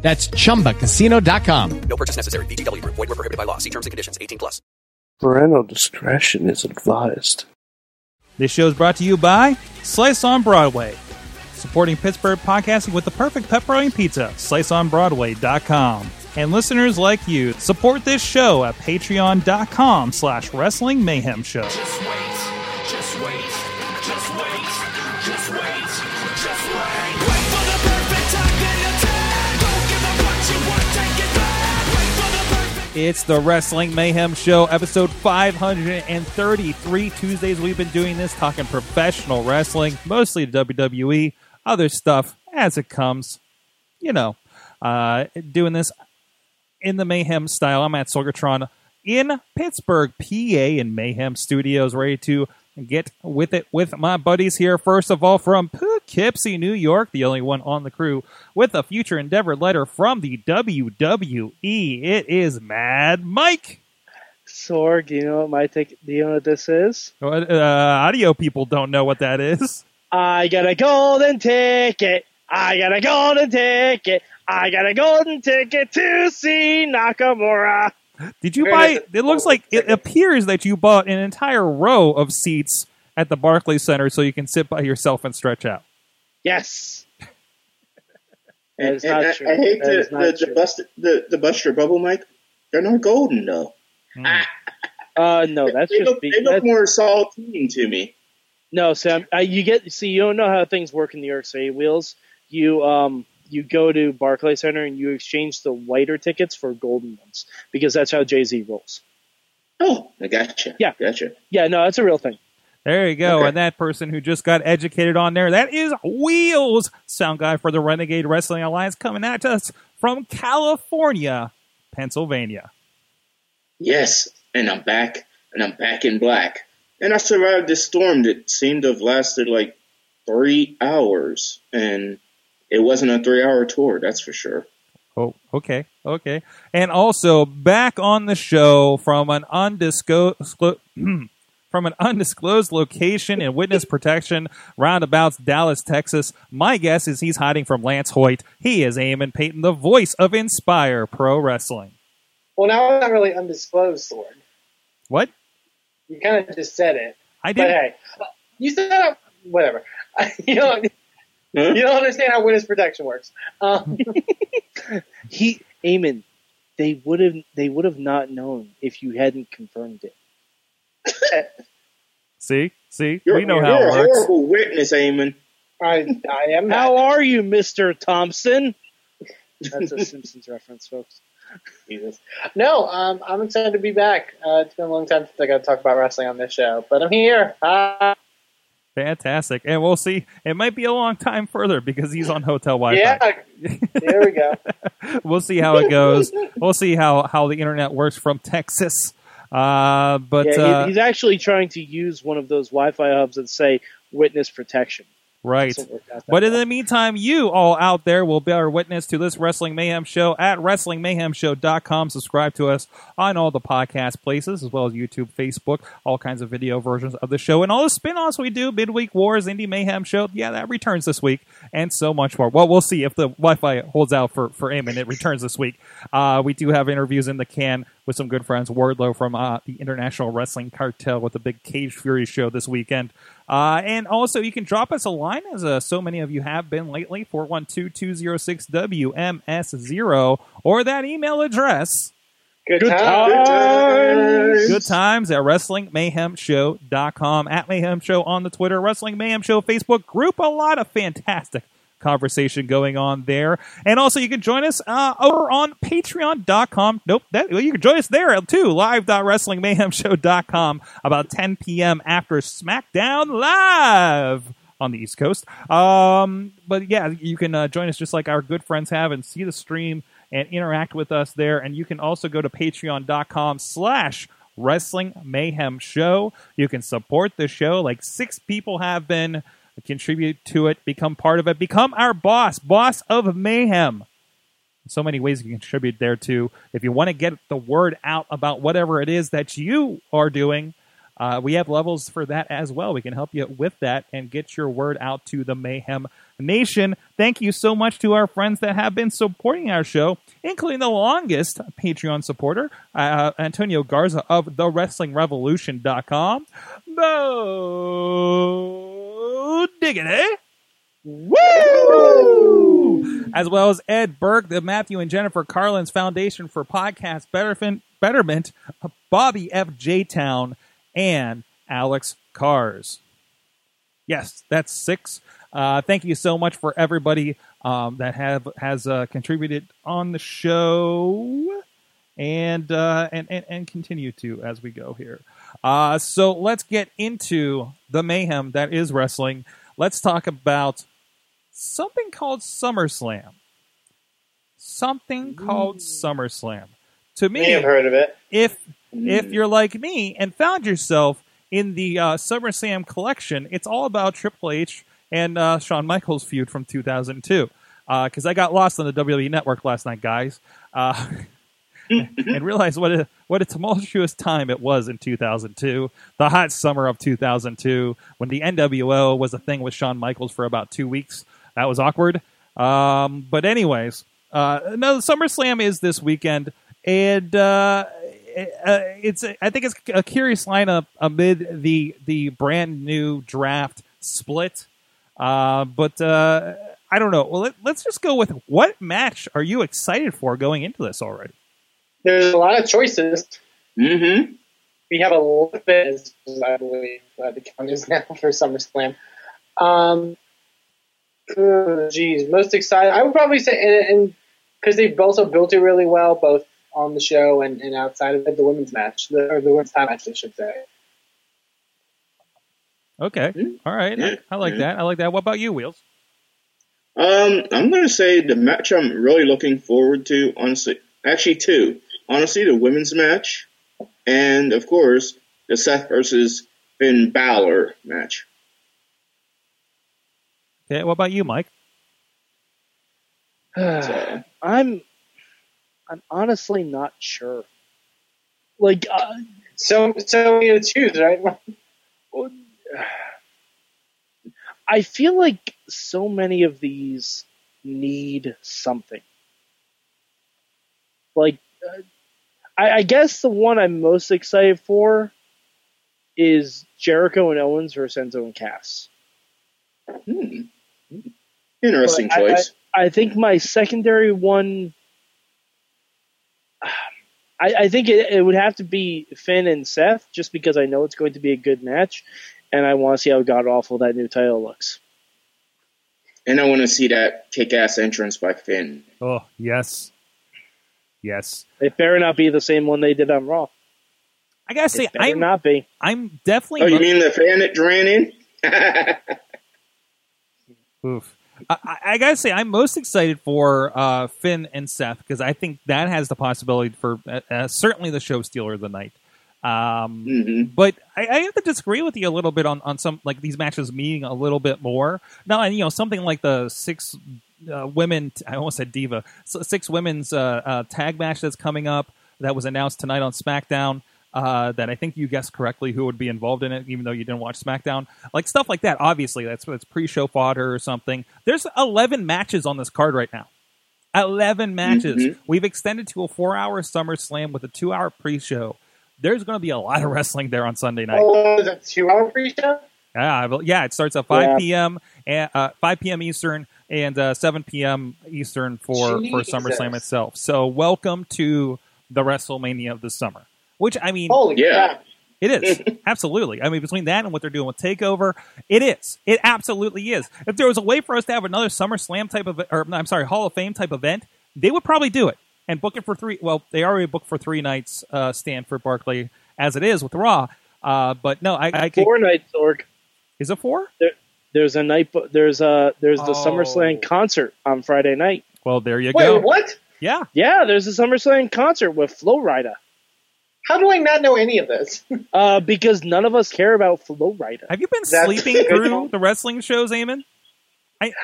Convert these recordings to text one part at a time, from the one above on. That's ChumbaCasino.com. No purchase necessary. VGW Group. Void where prohibited by law. See terms and conditions. 18+. Parental discretion is advised. This show is brought to you by Slice on Broadway, supporting Pittsburgh podcasting with the perfect pepperoni pizza. SliceOnBroadway.com. And listeners like you, support this show at Patreon.com/Wrestling Mayhem Show. Just wait. Just wait. Just wait. Just wait. Just wait. Wait for the perfect time. It's the Wrestling Mayhem Show, episode 533. Tuesdays we've been doing this, talking professional wrestling, mostly WWE, other stuff as it comes, you know. Doing this in the Mayhem style. I'm at Sorgatron in Pittsburgh, PA, in Mayhem Studios, ready to get with it with my buddies here. First of all, from Poughkeepsie, New York, the only one on the crew with a future endeavor letter from the WWE. It is Mad Mike. Sorg, you know what my take? Do you know what this is? Audio people don't know what that is. I got a golden ticket. I got a golden ticket. I got a golden ticket to see Nakamura. Did you buy? It looks like it appears that you bought an entire row of seats at the Barclays Center so you can sit by yourself and stretch out. Yes. That is not true. I hate to bust your bubble, Mike. They're not golden, though. Mm. No, that's they just look, they look more saltine to me. No, Sam, you don't know how things work in the New York City Wheels. You go to Barclays Center and you exchange the whiter tickets for golden ones because that's how Jay-Z rolls. Oh, I gotcha. Yeah. Gotcha. Yeah, no, that's a real thing. There you go. Okay. And that person who just got educated on there, that is Wheels, sound guy for the Renegade Wrestling Alliance, coming at us from California, Pennsylvania. Yes, and I'm back, in black. And I survived this storm that seemed to have lasted like 3 hours, and it wasn't a 3-hour tour, that's for sure. Oh, okay, okay. And also, back on the show from an undisclosed location in witness protection, roundabouts Dallas, Texas. My guess is he's hiding from Lance Hoyt. He is Eamon Payton, the voice of Inspire Pro Wrestling. Well, now I'm not really undisclosed, Lord. What? You kind of just said it. I did. But hey, you said it. Whatever. You know. You don't understand how witness protection works. Eamon, they would have not known if you hadn't confirmed it. See, we know how it works. You're a horrible witness, Eamon. I am. How are you, Mr. Thompson? That's a Simpsons reference, folks. Jesus. No, I'm excited to be back. It's been a long time since I got to talk about wrestling on this show, but I'm here. Hi. Fantastic. And we'll see. It might be a long time further because he's on hotel Wi-Fi. Yeah. There we go. We'll see how it goes. We'll see how the internet works from Texas. He's actually trying to use one of those Wi-Fi hubs that say witness protection. Right. But in the meantime, you all out there will bear witness to this Wrestling Mayhem Show at WrestlingMayhemShow.com. Subscribe to us on all the podcast places, as well as YouTube, Facebook, all kinds of video versions of the show, and all the spin-offs we do, Midweek Wars, Indie Mayhem Show. Yeah, that returns this week, and so much more. Well, we'll see if the Wi-Fi holds out for Eamon. It returns this week. We do have interviews in the can with some good friends. Wardlow from the International Wrestling Cartel with the big Cage Fury show this weekend. And also, you can drop us a line, as so many of you have been lately, 412-206-WMS0, or that email address, Good times at WrestlingMayhemShow.com, at Mayhem Show on the Twitter, Wrestling Mayhem Show Facebook group. A lot of fantastic conversation going on there. And also, you can join us over on Patreon.com. You can join us there, too. Live.WrestlingMayhemShow.com about 10 p.m. after SmackDown Live on the East Coast. But yeah, you can join us just like our good friends have and see the stream and interact with us there. And you can also go to patreon.com/Wrestling Mayhem Show. You can support the show like six people have been. Contribute to it, become part of it, become our boss of mayhem. So many ways you can contribute there too. If you want to get the word out about whatever it is that you are doing, we have levels for that as well. We can help you with that and get your word out to the Mayhem Nation. Thank you so much to our friends that have been supporting our show, including the longest Patreon supporter, Antonio Garza of thewrestlingrevolution.com. Bo Diggity. Woo! As well as Ed Burke, the Matthew and Jennifer Carlin's Foundation for Podcast Betterment, Bobby F. J. Town, and Alex Cars. Yes, that's six. Thank you so much for everybody that has contributed on the show, and continue to as we go here. So let's get into the mayhem that is wrestling. Let's talk about something called SummerSlam. Something called SummerSlam. To me, I've heard of it. If you're like me and found yourself in the SummerSlam collection, it's all about Triple H and Shawn Michaels feud from 2002. Because I got lost on the WWE Network last night, guys, and realized what a tumultuous time it was in 2002, the hot summer of 2002, when the NWO was a thing with Shawn Michaels for about 2 weeks. That was awkward. But anyways, no, SummerSlam is this weekend, and I think it's a curious lineup amid the brand new draft split. But I don't know. Well, let's just go with what match are you excited for going into this already? There's a lot of choices. Mm-hmm. We have a little bit, I believe, the count is now for SummerSlam. Most excited. I would probably say, and because they've also built it really well, both on the show and outside of it, the women's match, or the women's title match, I should say. Okay. All right. I like that. I like that. What about you, Wheels? I'm going to say the match I'm really looking forward to, honestly, actually two. Honestly, the women's match and, of course, the Seth versus Finn Balor match. Okay. What about you, Mike? I'm honestly not sure. Like, so you choose, right? I feel like so many of these need something. Like, I guess the one I'm most excited for is Jericho and Owens versus Enzo and Cass. Interesting choice. I think my secondary one, I think it would have to be Finn and Seth, just because I know it's going to be a good match, and I want to see how god-awful that new title looks. And I want to see that kick-ass entrance by Finn. Oh, yes. Yes. It better not be the same one they did on Raw. I gotta say, I'm definitely... Oh, you mean the fan that ran in? Oof. I gotta say, I'm most excited for Finn and Seth, because I think that has the possibility for certainly the show stealer of the night. But I have to disagree with you a little bit on some, like, these matches meaning a little bit more. Now, and, you know, something like the six women's tag match that's coming up that was announced tonight on SmackDown. That I think you guessed correctly who would be involved in it, even though you didn't watch SmackDown. Like, stuff like that, obviously. That's pre-show fodder or something. There's 11 matches on this card right now. 11 matches. Mm-hmm. We've extended to a 4-hour SummerSlam with a 2-hour pre-show. There's going to be a lot of wrestling there on Sunday night. Oh, is it a 2-hour pre-show? Yeah, it starts at 5 p.m. Eastern and 7 p.m. Eastern for SummerSlam itself. So welcome to the WrestleMania of the summer. Which, I mean, it is. Absolutely. I mean, between that and what they're doing with TakeOver, it is. It absolutely is. If there was a way for us to have another SummerSlam type of, Hall of Fame type event, they would probably do it and book it for three. Well, they already booked for three nights, Stanford Barclay, as it is with Raw. But no, I could. 4 nights, Org. Is it 4? There's a night, there's the SummerSlam concert on Friday night. Well, there you go. Wait, what? Yeah. Yeah, there's a SummerSlam concert with Flo Rida. How do I not know any of this? Because none of us care about Flo Rida. Have you been sleeping through the wrestling shows, Eamon?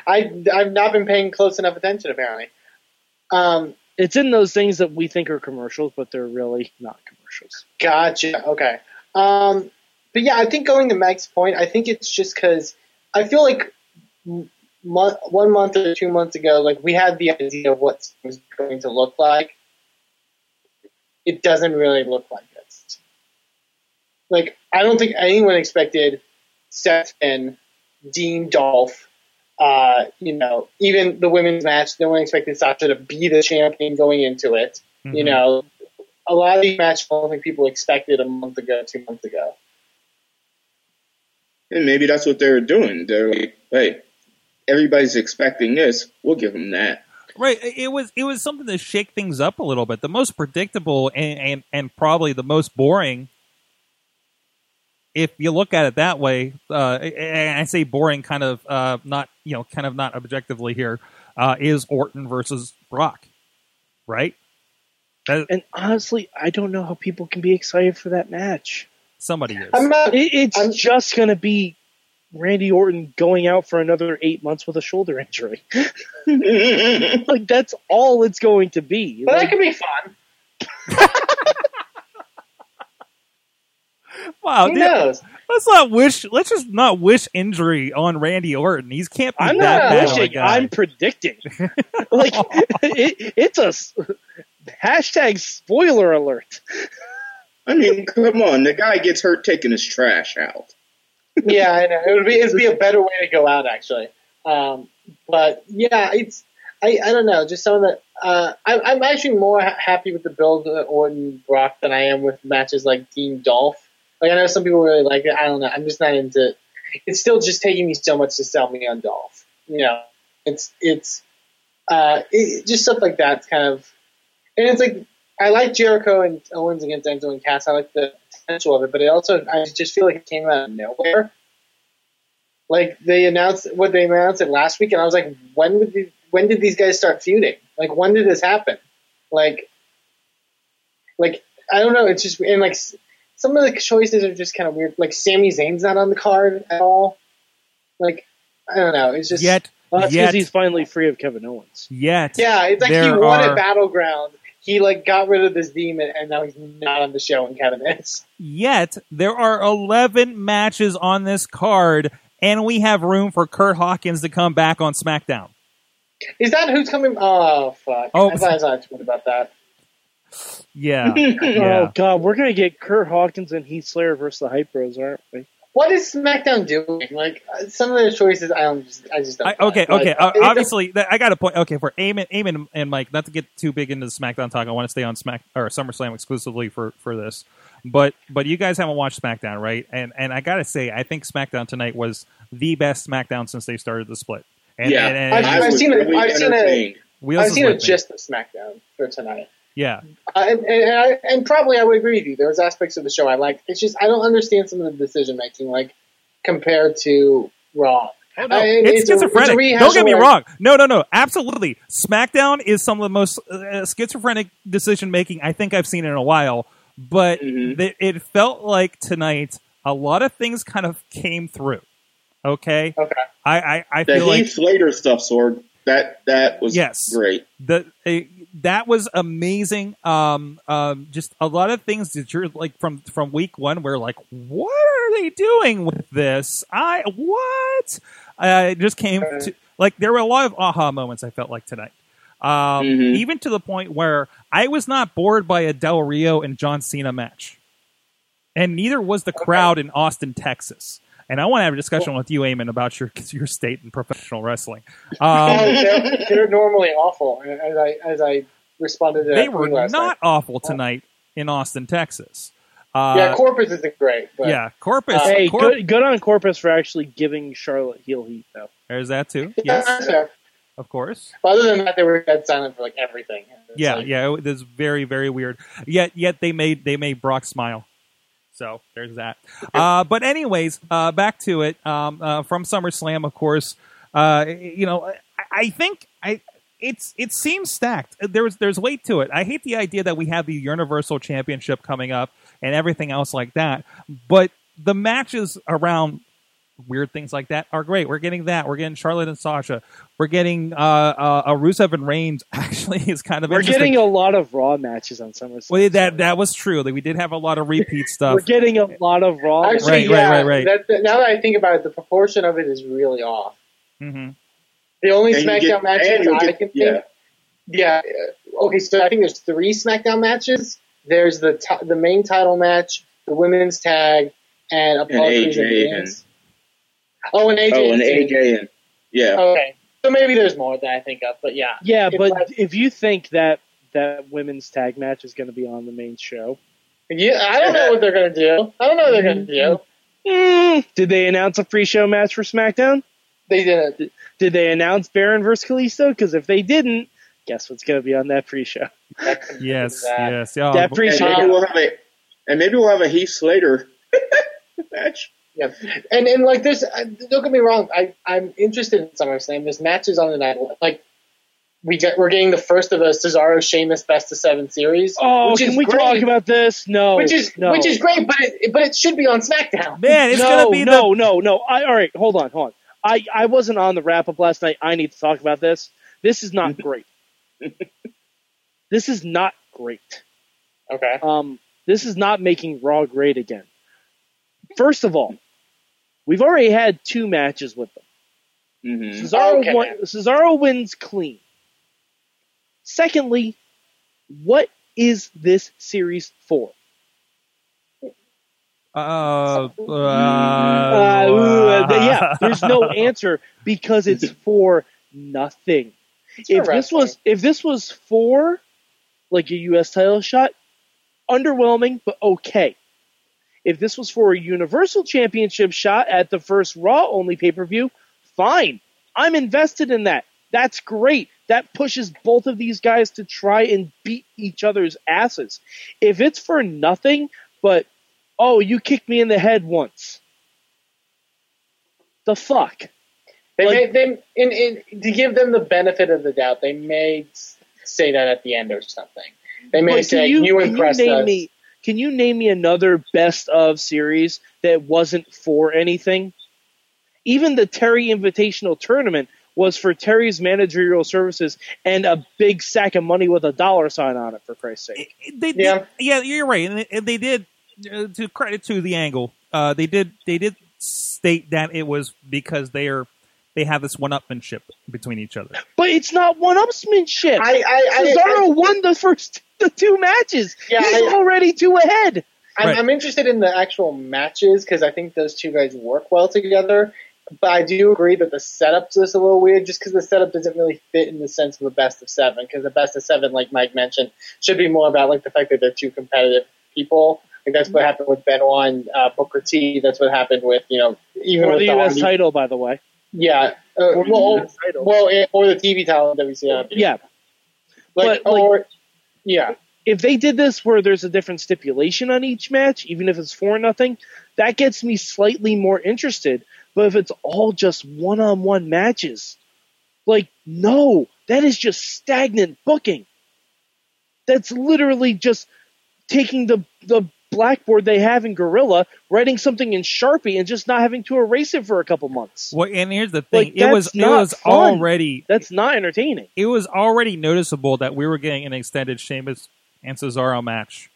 I've not been paying close enough attention, apparently. It's in those things that we think are commercials, but they're really not commercials. Gotcha. Okay. But yeah, I think going to Meg's point, I think it's just because I feel like 1 month or 2 months ago, like we had the idea of what it was going to look like. It doesn't really look like this. Like, I don't think anyone expected Seth and Dean Dolph. Even the women's match, no one expected Sasha to be the champion going into it. Mm-hmm. You know, a lot of these matches I don't think people expected a month ago, 2 months ago. And maybe that's what they're doing. They're like, hey, everybody's expecting this. We'll give them that. Right. It was something to shake things up a little bit. The most predictable and probably the most boring, if you look at it that way, and I say boring kind of not objectively here, is Orton versus Brock, right? And honestly, I don't know how people can be excited for that match. Somebody is. I'm just going to be Randy Orton going out for another 8 months with a shoulder injury. Like, that's all it's going to be. But that could be fun. Wow, who knows? Let's just not wish injury on Randy Orton. He can't be that bad of a guy. I'm predicting. Like it's a hashtag spoiler alert. I mean, come on, the guy gets hurt taking his trash out. Yeah, I know. It'd be a better way to go out, actually. But yeah, it's I don't know. Just some of the I'm actually more happy with the build of Orton Brock than I am with matches like Dean Dolph. Like, I know some people really like it. I don't know. I'm just not into it. It's still just taking me so much to sell me on Dolph. You know, it's just stuff like that. It's kind of, and it's like, I like Jericho and Owens against Enzo and Cass. I like the potential of it, but it also, I just feel like it came out of nowhere. Like, they announced it last week, and I was like, when did these guys start feuding? Like, when did this happen? Like, I don't know. It's just, and like, some of the choices are just kind of weird. Like, Sami Zayn's not on the card at all. Like, I don't know. It's just... That's because he's finally free of Kevin Owens. Yet. Yeah, it's like he won at Battleground. He, like, got rid of this demon, and now he's not on the show, and Kevin is. Yet, there are 11 matches on this card, and we have room for Curt Hawkins to come back on SmackDown. Is that who's coming... Oh, fuck. Oh, I thought I was tweeting about that. Yeah. Oh God, we're gonna get Curt Hawkins and Heath Slater versus the Hype Bros, aren't we? What is SmackDown doing? Like, some of the choices, I just don't. Okay. Obviously, I got a point. Okay, for Eamon and Mike, not to get too big into the SmackDown talk, I want to stay on SummerSlam exclusively for this. But you guys haven't watched SmackDown, right? And I gotta say, I think SmackDown tonight was the best SmackDown since they started the split. I've seen it just the SmackDown for tonight. Yeah, and probably I would agree with you. There's aspects of the show I like. It's just I don't understand some of the decision making, like compared to Raw. Oh, no. It's schizophrenic. Don't get me wrong. No, absolutely. SmackDown is some of the most schizophrenic decision making I think I've seen in a while. But mm-hmm. It felt like tonight a lot of things kind of came through. Okay. I feel like the Heath Slater stuff, Sorg. That was great. That was amazing. Just a lot of things that you're like from week one, where like, what are they doing with this? It just came to, like, there were a lot of aha moments I felt like tonight. Even to the point where I was not bored by a Del Rio and John Cena match, and neither was the crowd in Austin, Texas. And I want to have a discussion with you, Eamon, about your state in professional wrestling. They're normally awful, as I responded to that. They were not awful tonight in Austin, Texas. Corpus isn't great. But, yeah, Corpus. Hey, good on Corpus for actually giving Charlotte heel heat, though. There's that, too. Yes, sure. Of course. But other than that, they were dead silent for like everything. It was very, very weird. Yet they made Brock smile. So there's that. But anyways, back to it. From SummerSlam, of course. I think It seems stacked. There's weight to it. I hate the idea that we have the Universal Championship coming up and everything else like that. But the matches around weird things like that are great. We're getting that. We're getting Charlotte and Sasha. We're getting Rusev and Reigns. Actually, is kind of interesting. We're getting a lot of Raw matches on SummerSlam. Well, that was true. Like, we did have a lot of repeat stuff. We're getting a lot of Raw. Actually, right. Now that I think about it, the proportion of it is really off. Mm-hmm. The only SmackDown matches I can think. Yeah. Okay, so I think there's 3 SmackDown matches. There's the main title match, the women's tag, and Apollo's and AJ. Yeah. Okay. So maybe there's more that I think of, but yeah. Yeah, but if you think that women's tag match is going to be on the main show. Yeah, I don't know what they're going to do. Did they announce a pre-show match for SmackDown? They didn't. Did they announce Baron versus Kalisto? Because if they didn't, guess what's going to be on that pre-show? Yes. Oh, that pre-show. And maybe we'll have a Heath Slater match. Yeah, and like this, don't get me wrong. I'm interested in SummerSlam. There's matches on the night. Like we're getting the first of a Cesaro Sheamus best of 7 series. Oh, can we talk about this? No, which is great, but it should be on SmackDown. Man, it's gonna be no. All right, hold on. I wasn't on the wrap up last night. I need to talk about this. This is not great. This is not great. Okay. This is not making Raw great again. First of all, we've already had 2 matches with them. Mm-hmm. Cesaro wins clean. Secondly, what is this series for? There's no answer because it's for nothing. If this was for like a U.S. title shot, underwhelming but okay. If this was for a Universal Championship shot at the first Raw-only pay-per-view, fine. I'm invested in that. That's great. That pushes both of these guys to try and beat each other's asses. If it's for nothing but, oh, you kicked me in the head once, the fuck? To give them the benefit of the doubt, they may say that at the end or something. They may say, you impressed us. Can you name me another best of series that wasn't for anything? Even the Terry Invitational Tournament was for Terry's managerial services and a big sack of money with a $sign on it, for Christ's sake. Yeah, you're right. And they did, to credit to the angle, they did state that it was because they have this one-upmanship between each other. But it's not one-upmanship. Cesaro won the first 2 matches. Yeah, he's already 2 ahead. I'm interested in the actual matches because I think those 2 guys work well together. But I do agree that the setup's just a little weird, just because the setup doesn't really fit in the sense of a best of 7. Because the best of 7, like Mike mentioned, should be more about like the fact that they're 2 competitive people. Like that's what happened with Benoit and Booker T. That's what happened with with the U.S. title, by the way. Yeah. Or the TV title that we see on. Yeah. If they did this where there's a different stipulation on each match, even if it's for nothing, that gets me slightly more interested. But if it's all just one-on-one matches, no, that is just stagnant booking. That's literally just taking the blackboard they have in Gorilla, writing something in Sharpie and just not having to erase it for a couple months. Well, and here's the thing, that's not entertaining. It was already noticeable that we were getting an extended Sheamus and Cesaro match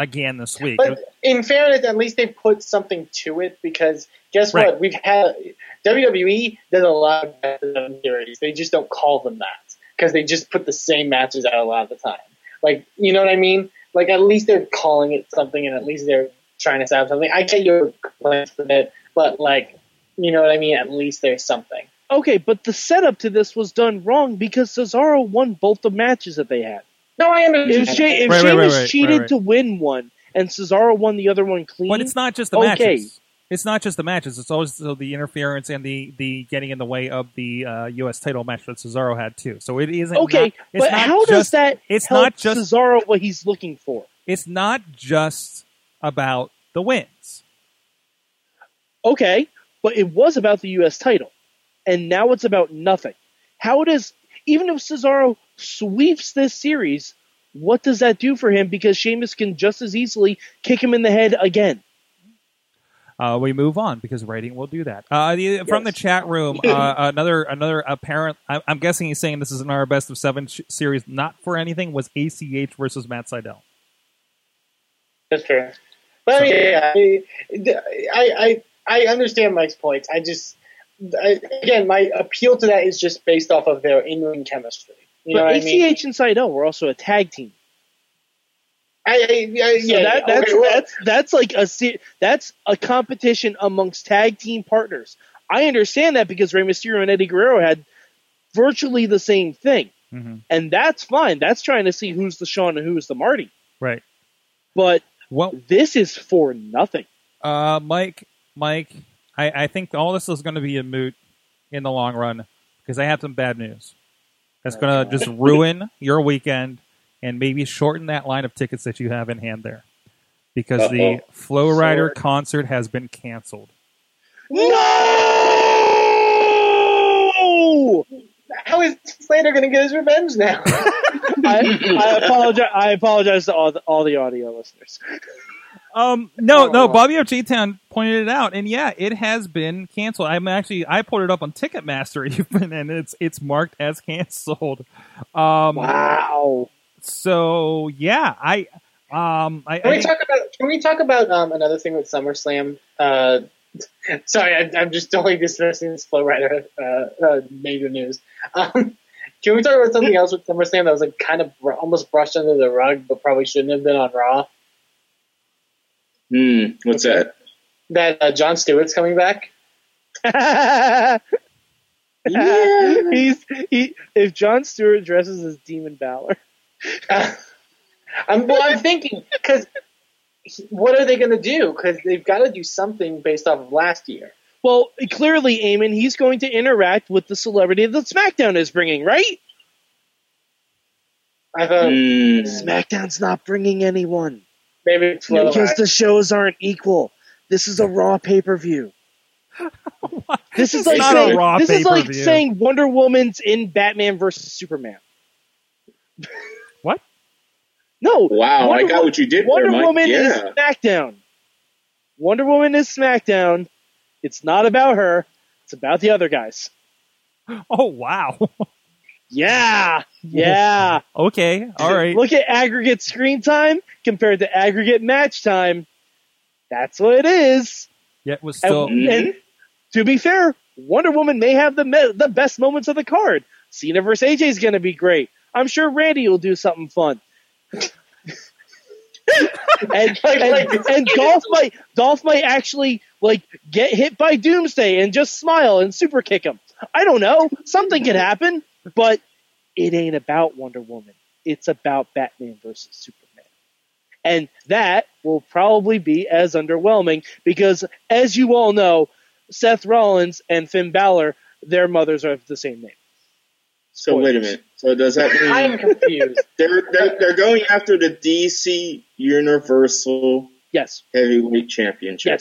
again this week. But in fairness, at least they put something to it, because guess what? We've had WWE does a lot of best-of-7 series. They just don't call them that because they just put the same matches out a lot of the time. Like, you know what I mean? Like, at least they're calling it something, and at least they're trying to stab something. I get your complaints with it, but, you know what I mean? At least there's something. Okay, but the setup to this was done wrong because Cesaro won both the matches that they had. No, I understand. If Sheamus cheated to win one, and Cesaro won the other one clean... But it's not just the matches. It's not just the matches. It's also the interference and the getting in the way of the U.S. title match that Cesaro had too. So it isn't okay. But how does that help Cesaro what he's looking for? It's not just about the wins. Okay, but it was about the U.S. title, and now it's about nothing. How does even if Cesaro sweeps this series, what does that do for him? Because Sheamus can just as easily kick him in the head again. We move on because rating will do that. From the chat room, another apparent, I'm guessing he's saying this is in our best of seven series, not for anything, was ACH versus Matt Sydal. That's true. But I understand Mike's points. My appeal to that is just based off of their in-ring chemistry. ACH and Sydal were also a tag team. That's a competition amongst tag team partners. I understand that because Rey Mysterio and Eddie Guerrero had virtually the same thing, and that's fine. That's trying to see who's the Shawn and who's the Marty, right? But this is for nothing. Mike, I think all this is going to be a moot in the long run because I have some bad news that's going to just ruin your weekend. And maybe shorten that line of tickets that you have in hand there. Because the Flow Rider concert has been canceled. No! How is Slater going to get his revenge now? I apologize to all the audio listeners. Bobby of G-Town pointed it out. And yeah, it has been canceled. I pulled it up on Ticketmaster even, and it's marked as canceled. Wow. So yeah, Can we talk about another thing with SummerSlam? Sorry, I'm just totally dismissing this Flow Rider major news. Can we talk about something else with SummerSlam that was like kind of almost brushed under the rug, but probably shouldn't have been on Raw? What's that? That Jon Stewart's coming back. If Jon Stewart dresses as Demon Balor. I'm thinking because what are they going to do? Because they've got to do something based off of last year. Well, clearly, Eamon, he's going to interact with the celebrity that SmackDown is bringing, right? I thought SmackDown's not bringing anyone. Maybe it's because the shows aren't equal. This is a Raw pay-per-view. This is like saying Wonder Woman's in Batman versus Superman. What? No. Wow, I got what you did there, Mike. Wonder Woman is SmackDown. Wonder Woman is SmackDown. It's not about her. It's about the other guys. Oh, wow. Yeah. Okay, all right. Look at aggregate screen time compared to aggregate match time. That's what it is. Yeah, it was still... And to be fair, Wonder Woman may have the best moments of the card. Cena versus AJ is going to be great. I'm sure Randy will do something fun. and Dolph might actually get hit by Doomsday and just smile and super kick him. I don't know. Something could happen, but it ain't about Wonder Woman. It's about Batman versus Superman. And that will probably be as underwhelming because, as you all know, Seth Rollins and Finn Balor, their mothers are the same name. So wait a minute. So does that mean I'm confused? They're going after the DC Universal Heavyweight Championship.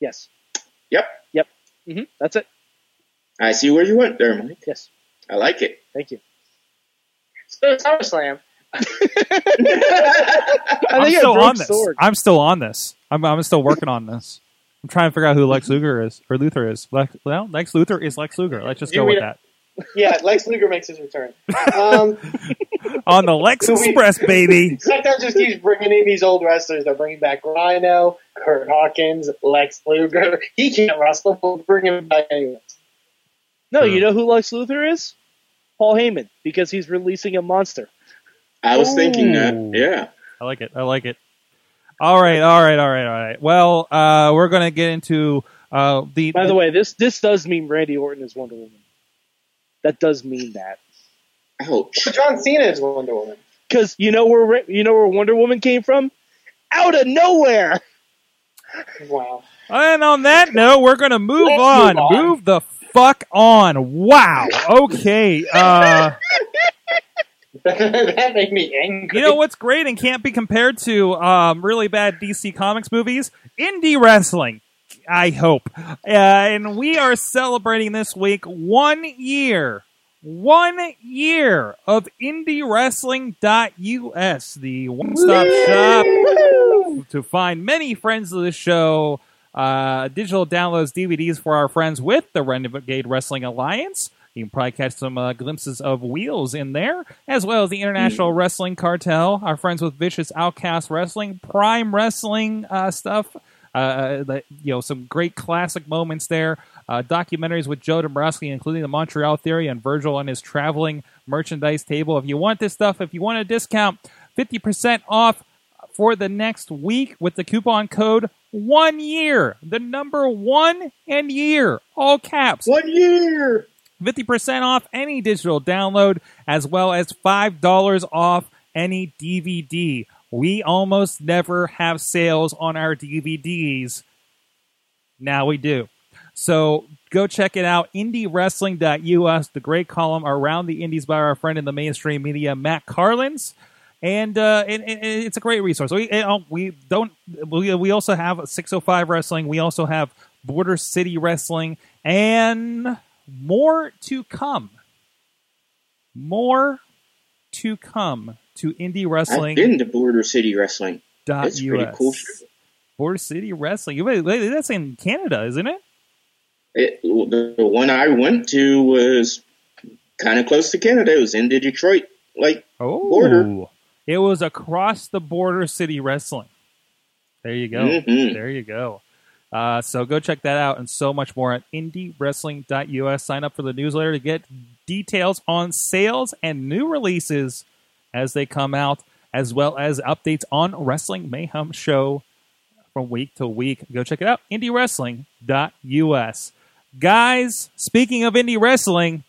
Yes. Yep. Mm-hmm. That's it. I see where you went there, Mike. Yes. I like it. Thank you. So SummerSlam. I'm still on this. I'm still working on this. I'm trying to figure out who Lex Luger is or Luthor is. Lex Luthor is Lex Luger. Let's just go with that. Yeah, Lex Luger makes his return. On the Lex Express, baby. SmackDown just keeps bringing in these old wrestlers. They're bringing back Rhino, Kurt Hawkins, Lex Luger. He can't wrestle, but we'll bring him back anyways. No, you know who Lex Luthor is? Paul Heyman, because he's releasing a monster. I was thinking that, yeah. I like it. All right. Well, we're going to get into the... By the way, this does mean Randy Orton is Wonder Woman. That does mean that. Ouch. John Cena is Wonder Woman. Because you know where Wonder Woman came from? Out of nowhere! Wow. And on that note, we're going to move on. Move the fuck on. Wow. Okay. That made me angry. You know what's great and can't be compared to really bad DC Comics movies? Indie wrestling. I hope. And we are celebrating this week 1 year 1 year of IndieWrestling.us, the one-stop shop to find many friends of the show, digital downloads, DVDs for our friends with the Renegade Wrestling Alliance. You can probably catch some glimpses of Wheels in there, as well as the International Wrestling Cartel, our friends with Vicious Outcast Wrestling, Prime Wrestling stuff, some great classic moments there. Documentaries with Joe Dombrowski, including the Montreal Theory and Virgil on his traveling merchandise table. If you want this stuff, if you want a discount, 50% off for the next week with the coupon code 1 year. The number 1 and year, all caps. 1 year. 50% off any digital download, as well as $5 off any DVD. We almost never have sales on our DVDs. Now we do. So go check it out, IndieWrestling.us, the great column around the indies by our friend in the mainstream media, Matt Carlins. And it's a great resource. We also have 605 Wrestling. We also have Border City Wrestling and more to come. More to come to Indie Wrestling. I've been to Border City Wrestling. That's pretty cool. Border City Wrestling. That's in Canada, isn't it? The one I went to was kind of close to Canada. It was in the Detroit, border. It was across the border city wrestling. There you go. Mm-hmm. There you go. So go check that out and so much more at IndieWrestling.us. Sign up for the newsletter to get details on sales and new releases as they come out, as well as updates on Wrestling Mayhem Show from week to week. Go check it out, IndieWrestling.us. Guys, speaking of indie wrestling,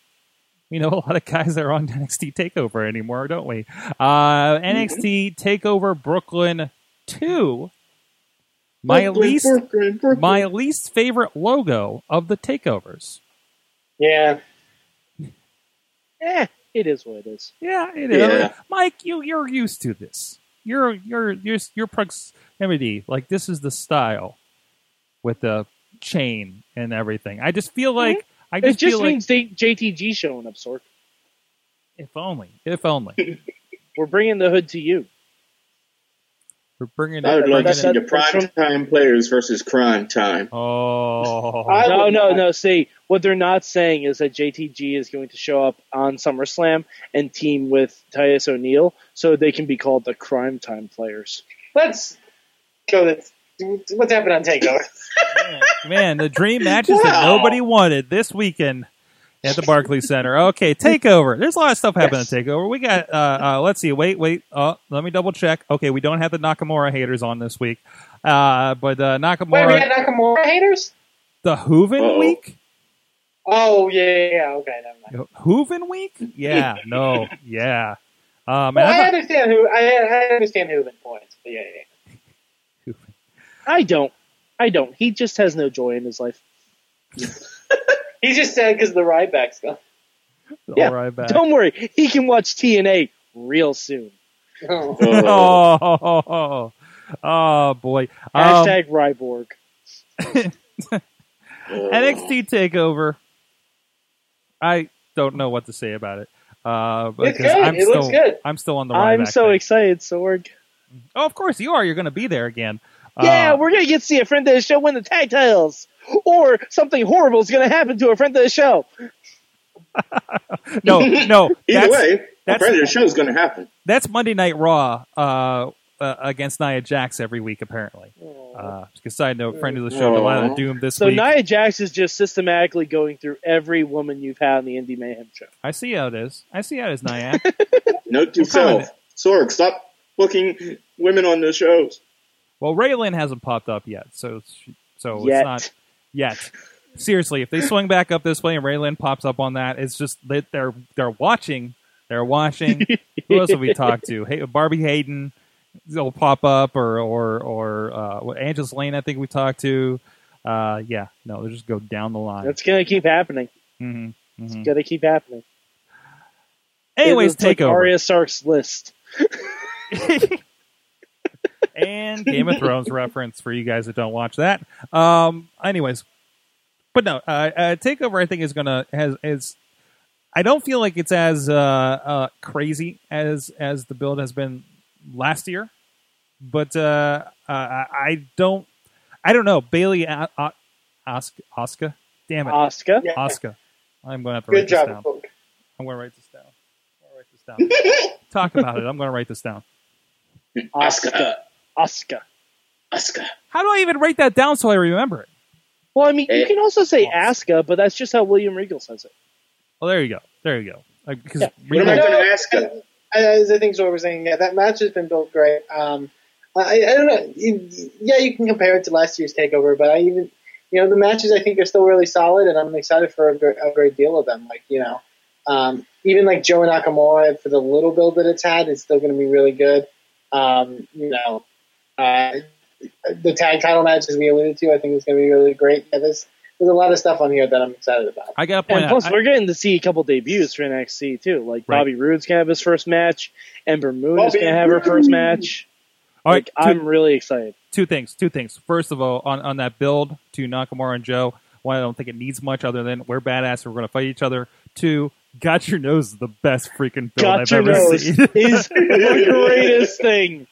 we know a lot of guys that are on NXT TakeOver anymore, don't we? NXT TakeOver Brooklyn 2. My least favorite logo of the takeovers. Yeah. It is what it is. Yeah, it is. Yeah. Mike, you're used to this. Your proximity, this is the style with the chain and everything. I just feel like it just means JTG showing up, Sork. If only. We're bringing the hood to you. I would like to see the prime time players versus crime time. Oh no! See, what they're not saying is that JTG is going to show up on SummerSlam and team with Tyus O'Neil, so they can be called the crime time players. Let's go. What's happened on Takeover? Man, the dream matches that nobody wanted this weekend at the Barclays Center. Okay, Takeover. There's a lot of stuff happening at Takeover. We got, let's see. Wait. Let me double check. Okay, we don't have the Nakamura haters on this week. But Nakamura. Wait, we got Nakamura haters? The Hooven Week? Oh, yeah. Okay, never mind. Hooven Week? Yeah, no, yeah. I understand Hooven points, but yeah. I don't. He just has no joy in his life. He's just sad because the Ryback's gone. Yeah, Ryback. Don't worry. He can watch TNA real soon. Oh boy. Hashtag Ryborg. NXT TakeOver. I don't know what to say about it. It's good. It looks good. I'm still on the Ryback. I'm so excited, Sorg. Oh, of course you are. You're going to be there again. Yeah, we're going to get to see a friend of the show win the tag titles. Or something horrible is going to happen to a friend of the show. No. Either way, a friend of the show is going to happen. That's Monday Night Raw against Nia Jax every week, apparently. Side note, friend of the show, Delilah Doom this week. So Nia Jax is just systematically going through every woman you've had on the Indie Mayhem show. I see how it is, Nia. Note to yourself, Sorg, stop booking women on the shows. Well, Raylin hasn't popped up yet, It's not yet. Seriously, if they swing back up this way and Raylin pops up on that, it's just that they're watching. They're watching. Who else have we talked to? Hey, Barbie Hayden will pop up, or Angel's Lane. I think we talked to. They'll just go down the line. That's gonna keep happening. Mm-hmm. It's gonna keep happening. Anyways, take over. Arya Stark's list. And Game of Thrones reference for you guys that don't watch that. Anyways, but no, Takeover I think is gonna has is I don't feel like it's as crazy as the build has been last year, but I don't know. Bayley, Asuka, damn it, Asuka, yeah. Asuka. I'm going to have to write this down. Folks. I'm going to write this down. Talk about it. I'm going to write this down. Asuka. How do I even write that down so I remember it? Well, I mean, you can also say Asuka, but that's just how William Regal says it. Well, there you go. Because we're not going to Asuka. I think so. We're saying, yeah, that match has been built great. I don't know. Yeah, you can compare it to last year's Takeover, but the matches I think are still really solid, and I'm excited for a great deal of them. Like, even like Joe Nakamura, for the little build that it's had, it's still going to be really good. The tag title match, as we alluded to, I think is going to be really great. Yeah, there's a lot of stuff on here that I'm excited about. I got point. And plus, we're getting to see a couple debuts for NXT too. Like right. Bobby Roode's going to have his first match. Ember Moon is going to have her first match. All right, I'm really excited. Two things. First of all, on that build to Nakamura and Joe, one, I don't think it needs much other than we're badass and we're going to fight each other. Two, Got Your Nose is the best freaking build I've ever seen. Got Your Nose is the greatest thing.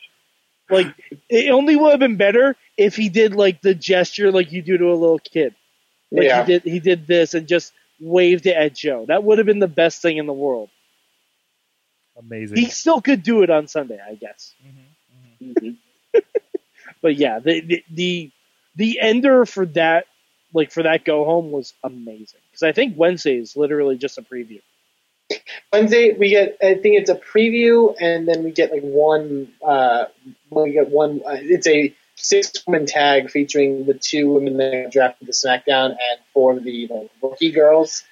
Like, it only would have been better if he did, like, the gesture like you do to a little kid. Like, yeah. He did this and just waved it at Joe. That would have been the best thing in the world. Amazing. He still could do it on Sunday, I guess. Mm-hmm. Mm-hmm. But, yeah, the ender for that, like, for that go-home was amazing. Because I think Wednesday is literally just a preview. Wednesday, we get, I think it's a preview, and then we get, like, it's a 6-woman tag featuring the 2 women that are drafted to SmackDown and 4 of the rookie girls.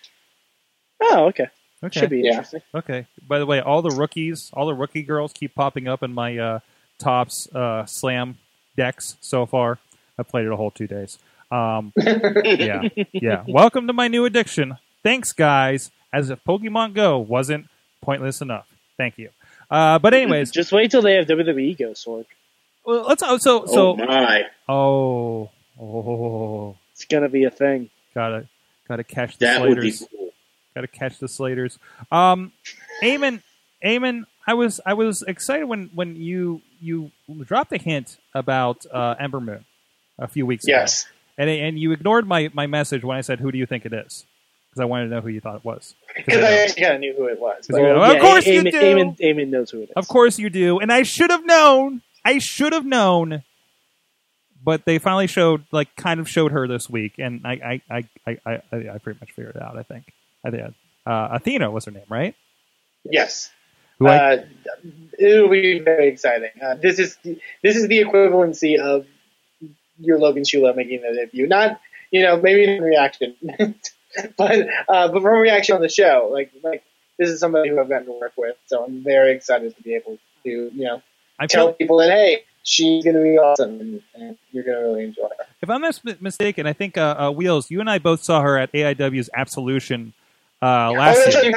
Oh, okay. Should be interesting. Okay. By the way, all the rookie girls keep popping up in my Topps Slam decks so far. I played it a whole 2 days. Yeah. Welcome to my new addiction. Thanks, guys. As if Pokemon Go wasn't pointless enough. Thank you. But anyways, just wait till they have WWE Go, Sorg. Well, let's so. Oh my! Oh. It's gonna be a thing. Gotta catch the Slaters. Would be cool. Gotta catch the Slaters. Eamon, I was excited when you dropped a hint about Ember Moon a few weeks ago. Yes. And you ignored my message when I said, who do you think it is? Because I wanted to know who you thought it was. Because I knew who it was. Of course you do. Eamon knows who it is. Of course you do. And I should have known. But they finally showed her this week. And I pretty much figured it out, I think. I did. Athena was her name, right? Yes. It'll be very exciting. This is the equivalency of your Logan Shula making the debut. Not, maybe in reaction, but from reaction on the show, like this is somebody who I've gotten to work with, so I'm very excited to be able to, tell people that, hey, she's going to be awesome, and you're going to really enjoy her. If I'm not mistaken, I think, Wheels, you and I both saw her at AIW's Absolution last year.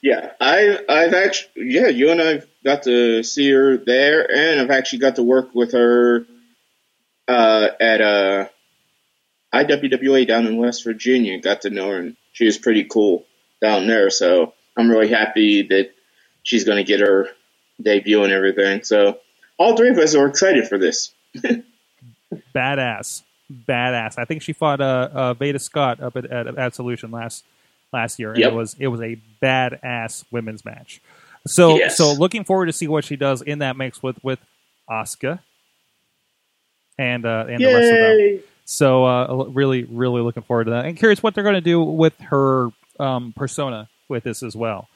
Yeah, I've actually, you and I've got to see her there, and I've actually got to work with her at IWWA down in West Virginia. Got to know her, and she was pretty cool down there. So I'm really happy that she's going to get her debut and everything. So all three of us are excited for this. Badass. I think she fought Veda Scott up at Absolution last year, and yep. It was a badass women's match. So yes. So looking forward to see what she does in that mix with Asuka and the rest of them. So really, really looking forward to that. And curious what they're going to do with her persona with this as well.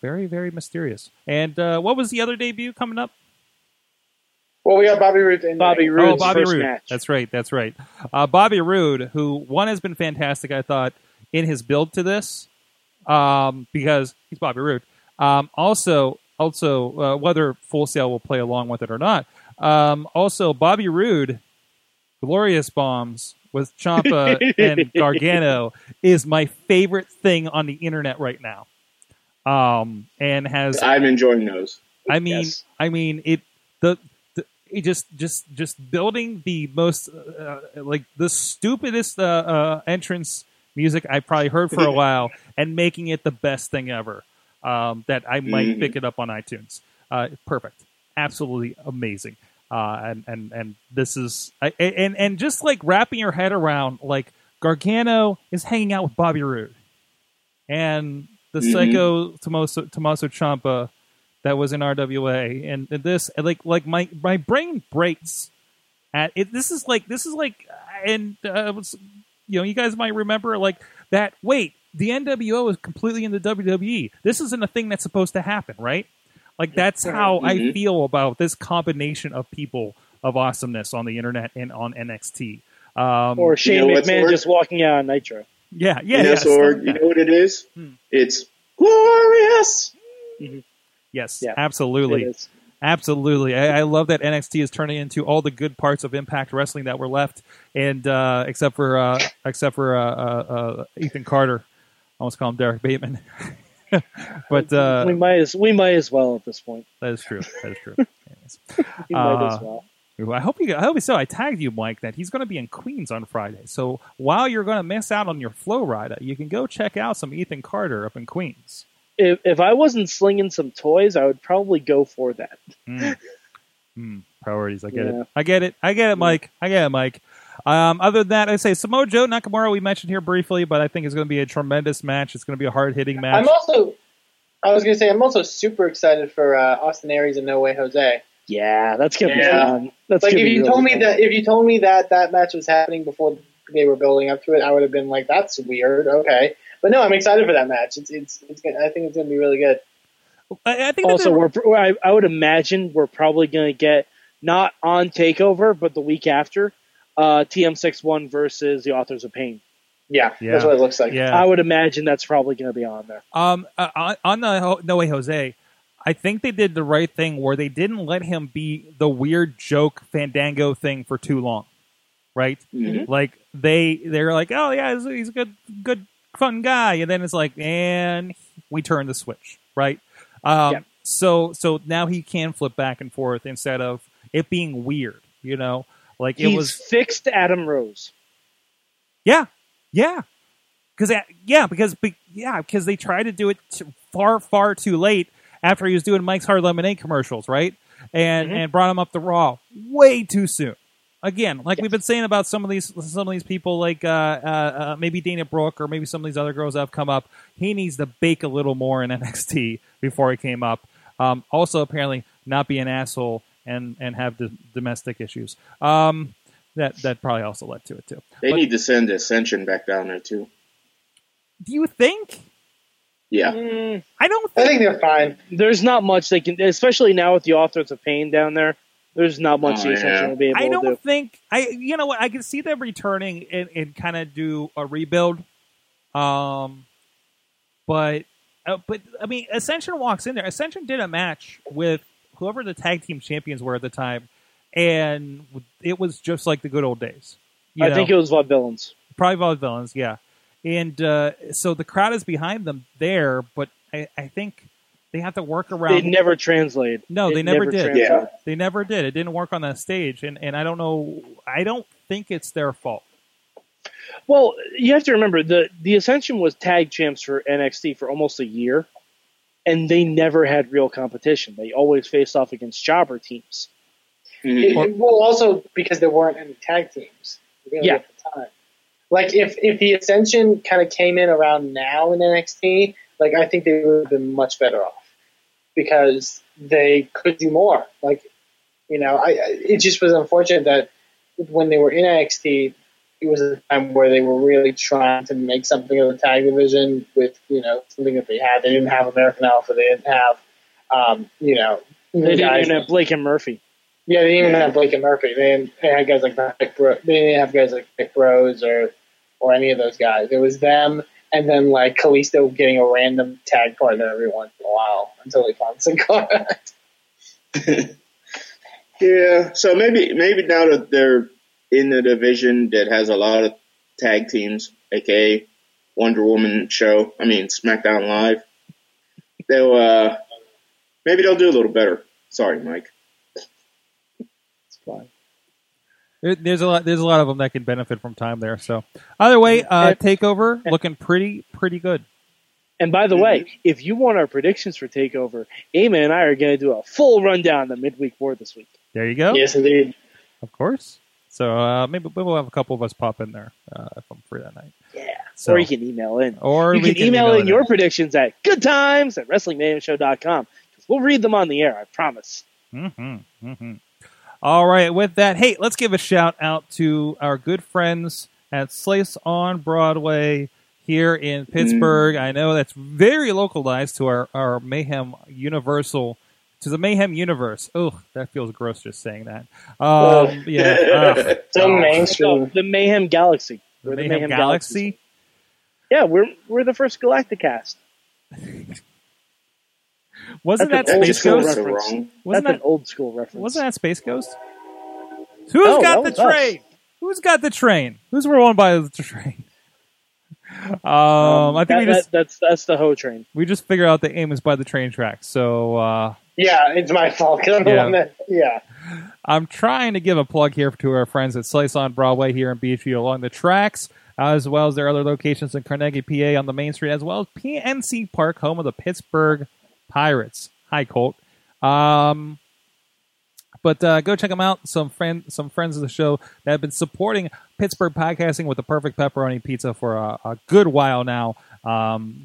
Very, very mysterious. And what was the other debut coming up? Well, we got Bobby Roode. Bobby Roode. Match. That's right. Bobby Roode, who has been fantastic, I thought, in his build to this, because he's Bobby Roode. Also, whether Full Sail will play along with it or not. Also, Bobby Roode, Glorious Bombs with Ciampa and Gargano is my favorite thing on the internet right now. And has I'm enjoying those. Just building the most the stupidest entrance music I've probably heard for a while and making it the best thing ever, that I might pick it up on iTunes. Perfect. Absolutely amazing. And this is, and just like wrapping your head around, like Gargano is hanging out with Bobby Roode and the psycho Tommaso Ciampa that was in RWA. And this, like my brain breaks at it. This is like, and you know, you guys might remember like that. Wait, the NWO is completely in the WWE. This isn't a thing that's supposed to happen, right? Like that's how I feel about this combination of people of awesomeness on the internet and on NXT. Or Shane McMahon just walking out on Nitro. Yeah. Or you know what it is? It's glorious. Yes, absolutely. Absolutely. I love that NXT is turning into all the good parts of Impact Wrestling that were left, and except for Ethan Carter. I almost call him Derek Bateman. But we might as well at this point. That is true. We might as well. I hope so. I tagged you, Mike, that he's going to be in Queens on Friday. So while you're going to miss out on your Flow Rider, you can go check out some Ethan Carter up in Queens. If I wasn't slinging some toys, I would probably go for that. Priorities. I get it, Mike. Other than that, I'd say Samoa Joe, Nakamura, we mentioned here briefly, but I think it's going to be a tremendous match. It's going to be a hard-hitting match. I'm also super excited for Austin Aries and No Way Jose. Yeah, that's going to be fun. That's like if you told me that match was happening before they were building up to it, I would have been like, that's weird. Okay. But no, I'm excited for that match. I think it's going to be really good. I think also I would imagine we're probably going to get, not on TakeOver, but the week after, TM61 versus the Authors of Pain. Yeah, that's what it looks like. Yeah. I would imagine that's probably going to be on there. On the No Way Jose, I think they did the right thing where they didn't let him be the weird joke Fandango thing for too long, right? Mm-hmm. Like they're like, oh yeah, he's a good fun guy, and then it's like, and we turn the switch, right? So now he can flip back and forth instead of it being weird, you know. Like it was fixed Adam Rose. Yeah. Because they tried to do it far, far too late after he was doing Mike's Hard Lemonade commercials, right? And brought him up to Raw way too soon. Again, like we've been saying about some of these people, like maybe Dana Brooke or maybe some of these other girls that have come up. He needs to bake a little more in NXT before he came up. Also, apparently, not be an asshole. And have domestic issues. That probably also led to it too. They need to send Ascension back down there too. Do you think? Yeah, I don't. I think they're fine. There's not much they can, especially now with the Authors of Pain down there. There's not much Ascension will be able to do. You know what? I can see them returning and kind of do a rebuild. But I mean, Ascension walks in there. Ascension did a match with whoever the tag team champions were at the time, and it was just like the good old days. I think it was Vaudevillains. Probably Vaudevillains, yeah. And so the crowd is behind them there, but I think they have to work around. They never translated. No, they never did. Yeah. They never did. It didn't work on that stage, and I don't know. I don't think it's their fault. Well, you have to remember, the Ascension was tag champs for NXT for almost a year. And they never had real competition. They always faced off against jobber teams. Well, also because there weren't any tag teams really at the time. Like if the Ascension kind of came in around now in NXT, like I think they would have been much better off because they could do more. Like, you know, it just was unfortunate that when they were in NXT, it was a time where they were really trying to make something of the tag division with, you know, something that they had. They didn't have American Alpha. They didn't have, They didn't even have Blake and Murphy. Yeah, they didn't even have Blake and Murphy. They had guys like They didn't have guys like Vic Bros or any of those guys. It was them and then like Kalisto getting a random tag partner every once in a while until he found Sin Cara. Yeah, so maybe now that they're in the division that has a lot of tag teams, aka Wonder Woman show. I mean, SmackDown Live. They'll maybe they'll do a little better. Sorry, Mike. It's fine. There's a lot of them that can benefit from time there. So either way, TakeOver looking pretty good. And by the way, if you want our predictions for TakeOver, Eamon and I are going to do a full rundown of the midweek war this week. There you go. Yes, indeed. Of course. So maybe we'll have a couple of us pop in there if I'm free that night. Yeah. So, or you can email in. Or you can email in your predictions at goodtimes@wrestlingmayhemshow.com. We'll read them on the air, I promise. Mm-hmm, mm-hmm. All right. With that, hey, let's give a shout out to our good friends at Slice on Broadway here in Pittsburgh. I know that's very localized to our Mayhem Universal, to the Mayhem Universe. Oh, that feels gross just saying that. So mainstream. The Mayhem Galaxy. The Mayhem Galaxy? Yeah, we're the first Galactic cast. Wasn't that an old school reference? Wasn't that Space Ghost? Who's got the train? Who's got the train? Who's rolling by the train? I think that's the Ho train. We just figure out that aim is by the train track. So yeah, it's my fault. I'm trying to give a plug here to our friends at Slice on Broadway here in Beachview along the tracks, as well as their other locations in Carnegie, PA, on the Main Street, as well as PNC Park, home of the Pittsburgh Pirates. Hi, Colt. But go check them out. Some friends of the show that have been supporting Pittsburgh podcasting with the perfect pepperoni pizza for a good while now.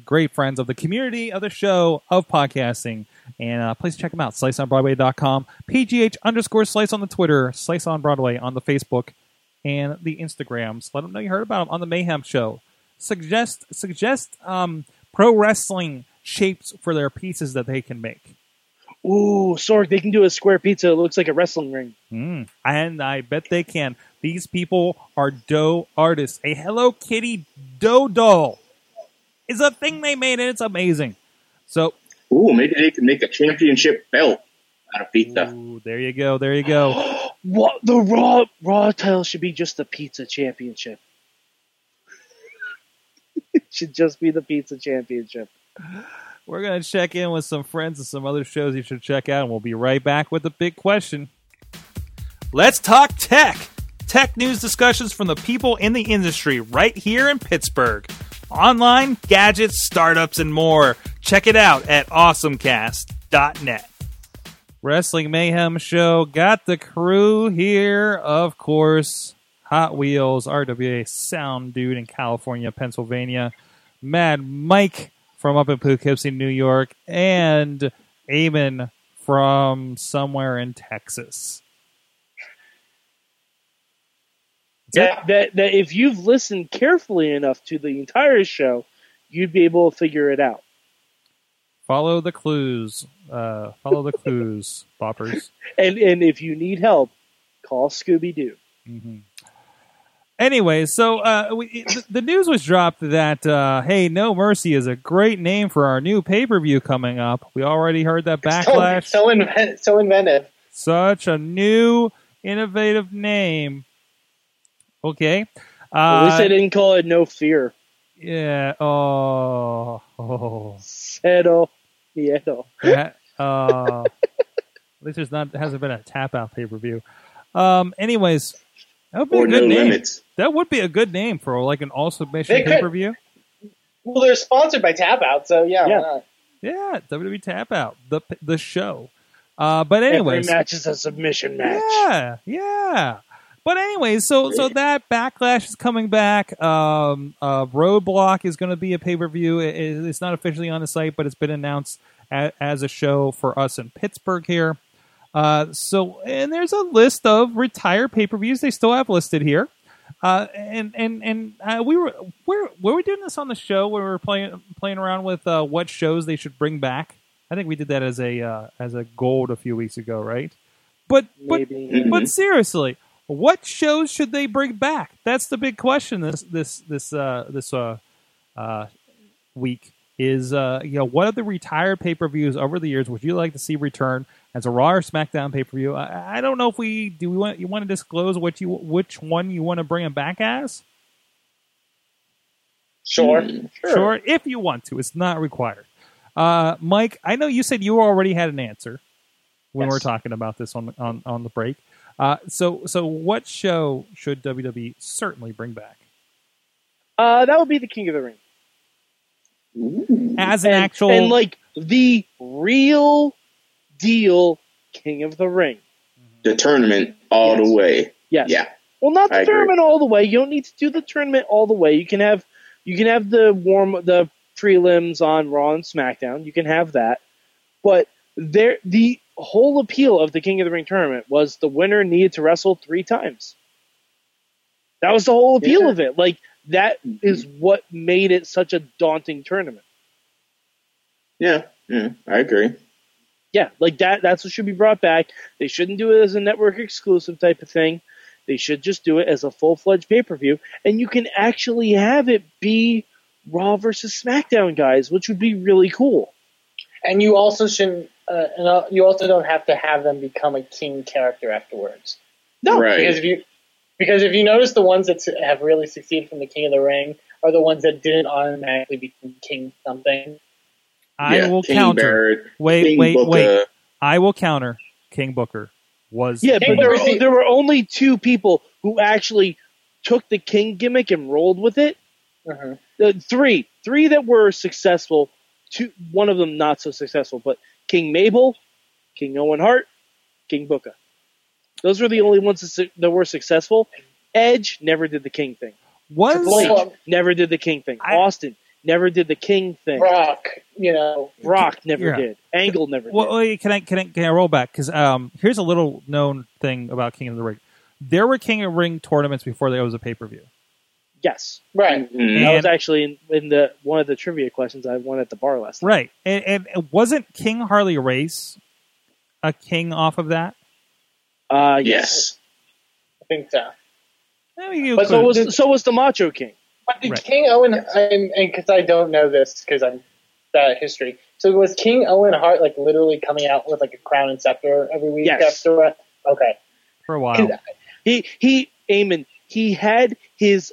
Great friends of the community, of the show, of podcasting. And please check them out. SliceOnBroadway.com. PGH_Slice on the Twitter. Slice on Broadway on the Facebook and the Instagrams. Let them know you heard about them on the Mayhem Show. Suggest pro wrestling shapes for their pizzas that they can make. Ooh, Sorg, they can do a square pizza that looks like a wrestling ring. And I bet they can. These people are dough artists. A Hello Kitty dough doll is a thing they made, and it's amazing. So, ooh, maybe they can make a championship belt out of pizza. Ooh, there you go. What the raw title should be just the pizza championship. It should just be the pizza championship. We're going to check in with some friends and some other shows you should check out, and we'll be right back with the big question. Let's talk tech. Tech news discussions from the people in the industry right here in Pittsburgh. Online, gadgets, startups, and more. Check it out at awesomecast.net. Wrestling Mayhem Show. Got the crew here, of course. Hot Wheels, RWA Sound Dude in California, Pennsylvania. Mad Mike from up in Poughkeepsie, New York, and Eamon from somewhere in Texas. That if you've listened carefully enough to the entire show, you'd be able to figure it out. Follow the clues. Boppers. And if you need help, call Scooby-Doo. Mm-hmm. Anyway, so the news was dropped that, hey, No Mercy is a great name for our new pay-per-view coming up. We already heard that backlash. So inventive. Such a new, innovative name. Okay. At least I didn't call it No Fear. Yeah. Oh. Settle. Yeah. At least hasn't been a tap-out pay-per-view. Anyways. That would be a good name. That would be a good name for like an all-submission pay-per-view. Well, they're sponsored by Tap Out, so yeah. Why not? Yeah, WWE Tap Out, the show. But anyways. Every match is a submission match. Yeah. But anyways, so that backlash is coming back. Roadblock is going to be a pay-per-view. It's not officially on the site, but it's been announced as a show for us in Pittsburgh here. And there's a list of retired pay-per-views they still have listed here. We were doing this on the show where we were playing around with what shows they should bring back. I think we did that as a gold a few weeks ago, right? But seriously, what shows should they bring back? That's the big question this week is what are the retired pay-per-views over the years would you like to see return? As a Raw or SmackDown pay-per-view, I don't know if you want to disclose which one you want to bring them back as. Sure, if you want to, it's not required. Mike, I know you said you already had an answer when we were talking about this on the break. So what show should WWE certainly bring back? That would be the King of the Ring. Ooh. As an actual... And, like, the real deal King of the Ring. The tournament all the way. Yes. Yeah. Well, not the tournament all the way. You don't need to do the tournament all the way. You can have the prelims on Raw and SmackDown. You can have that. But the whole appeal of the King of the Ring tournament was the winner needed to wrestle 3 times. That was the whole appeal of it. Like, that is what made it such a daunting tournament. Yeah, I agree. Yeah, like that's what should be brought back. They shouldn't do it as a network exclusive type of thing. They should just do it as a full-fledged pay-per-view, and you can actually have it be Raw versus SmackDown, guys, which would be really cool. And you also shouldn't, you also don't have to have them become a king character afterwards. No, right. Because if you notice, the ones that have really succeeded from the King of the Ring are the ones that didn't automatically become king something. I will counter. King Booker was... Yeah, but there were only 2 people who actually took the king gimmick and rolled with it. Uh-huh. 3 that were successful. 2, one of them not so successful, but King Mabel, King Owen Hart, King Booker. Those were the only ones that were successful. Edge never did the king thing. Blake never did the king thing. Austin never did the king thing. Brock never did. Angle never did. Well, can I roll back? Because here's a little known thing about King of the Ring. There were King of the Ring tournaments before there was a pay-per-view. Yes. Right. Mm-hmm. That was actually in one of the trivia questions I won at the bar last night. Right. And wasn't King Harley Race a king off of that? Yes. I think so. But so was the Macho King. But did King Owen, and because I don't know this because I'm bad at history, so was King Owen Hart like literally coming out with like a crown and scepter every week after? Okay. For a while. He had his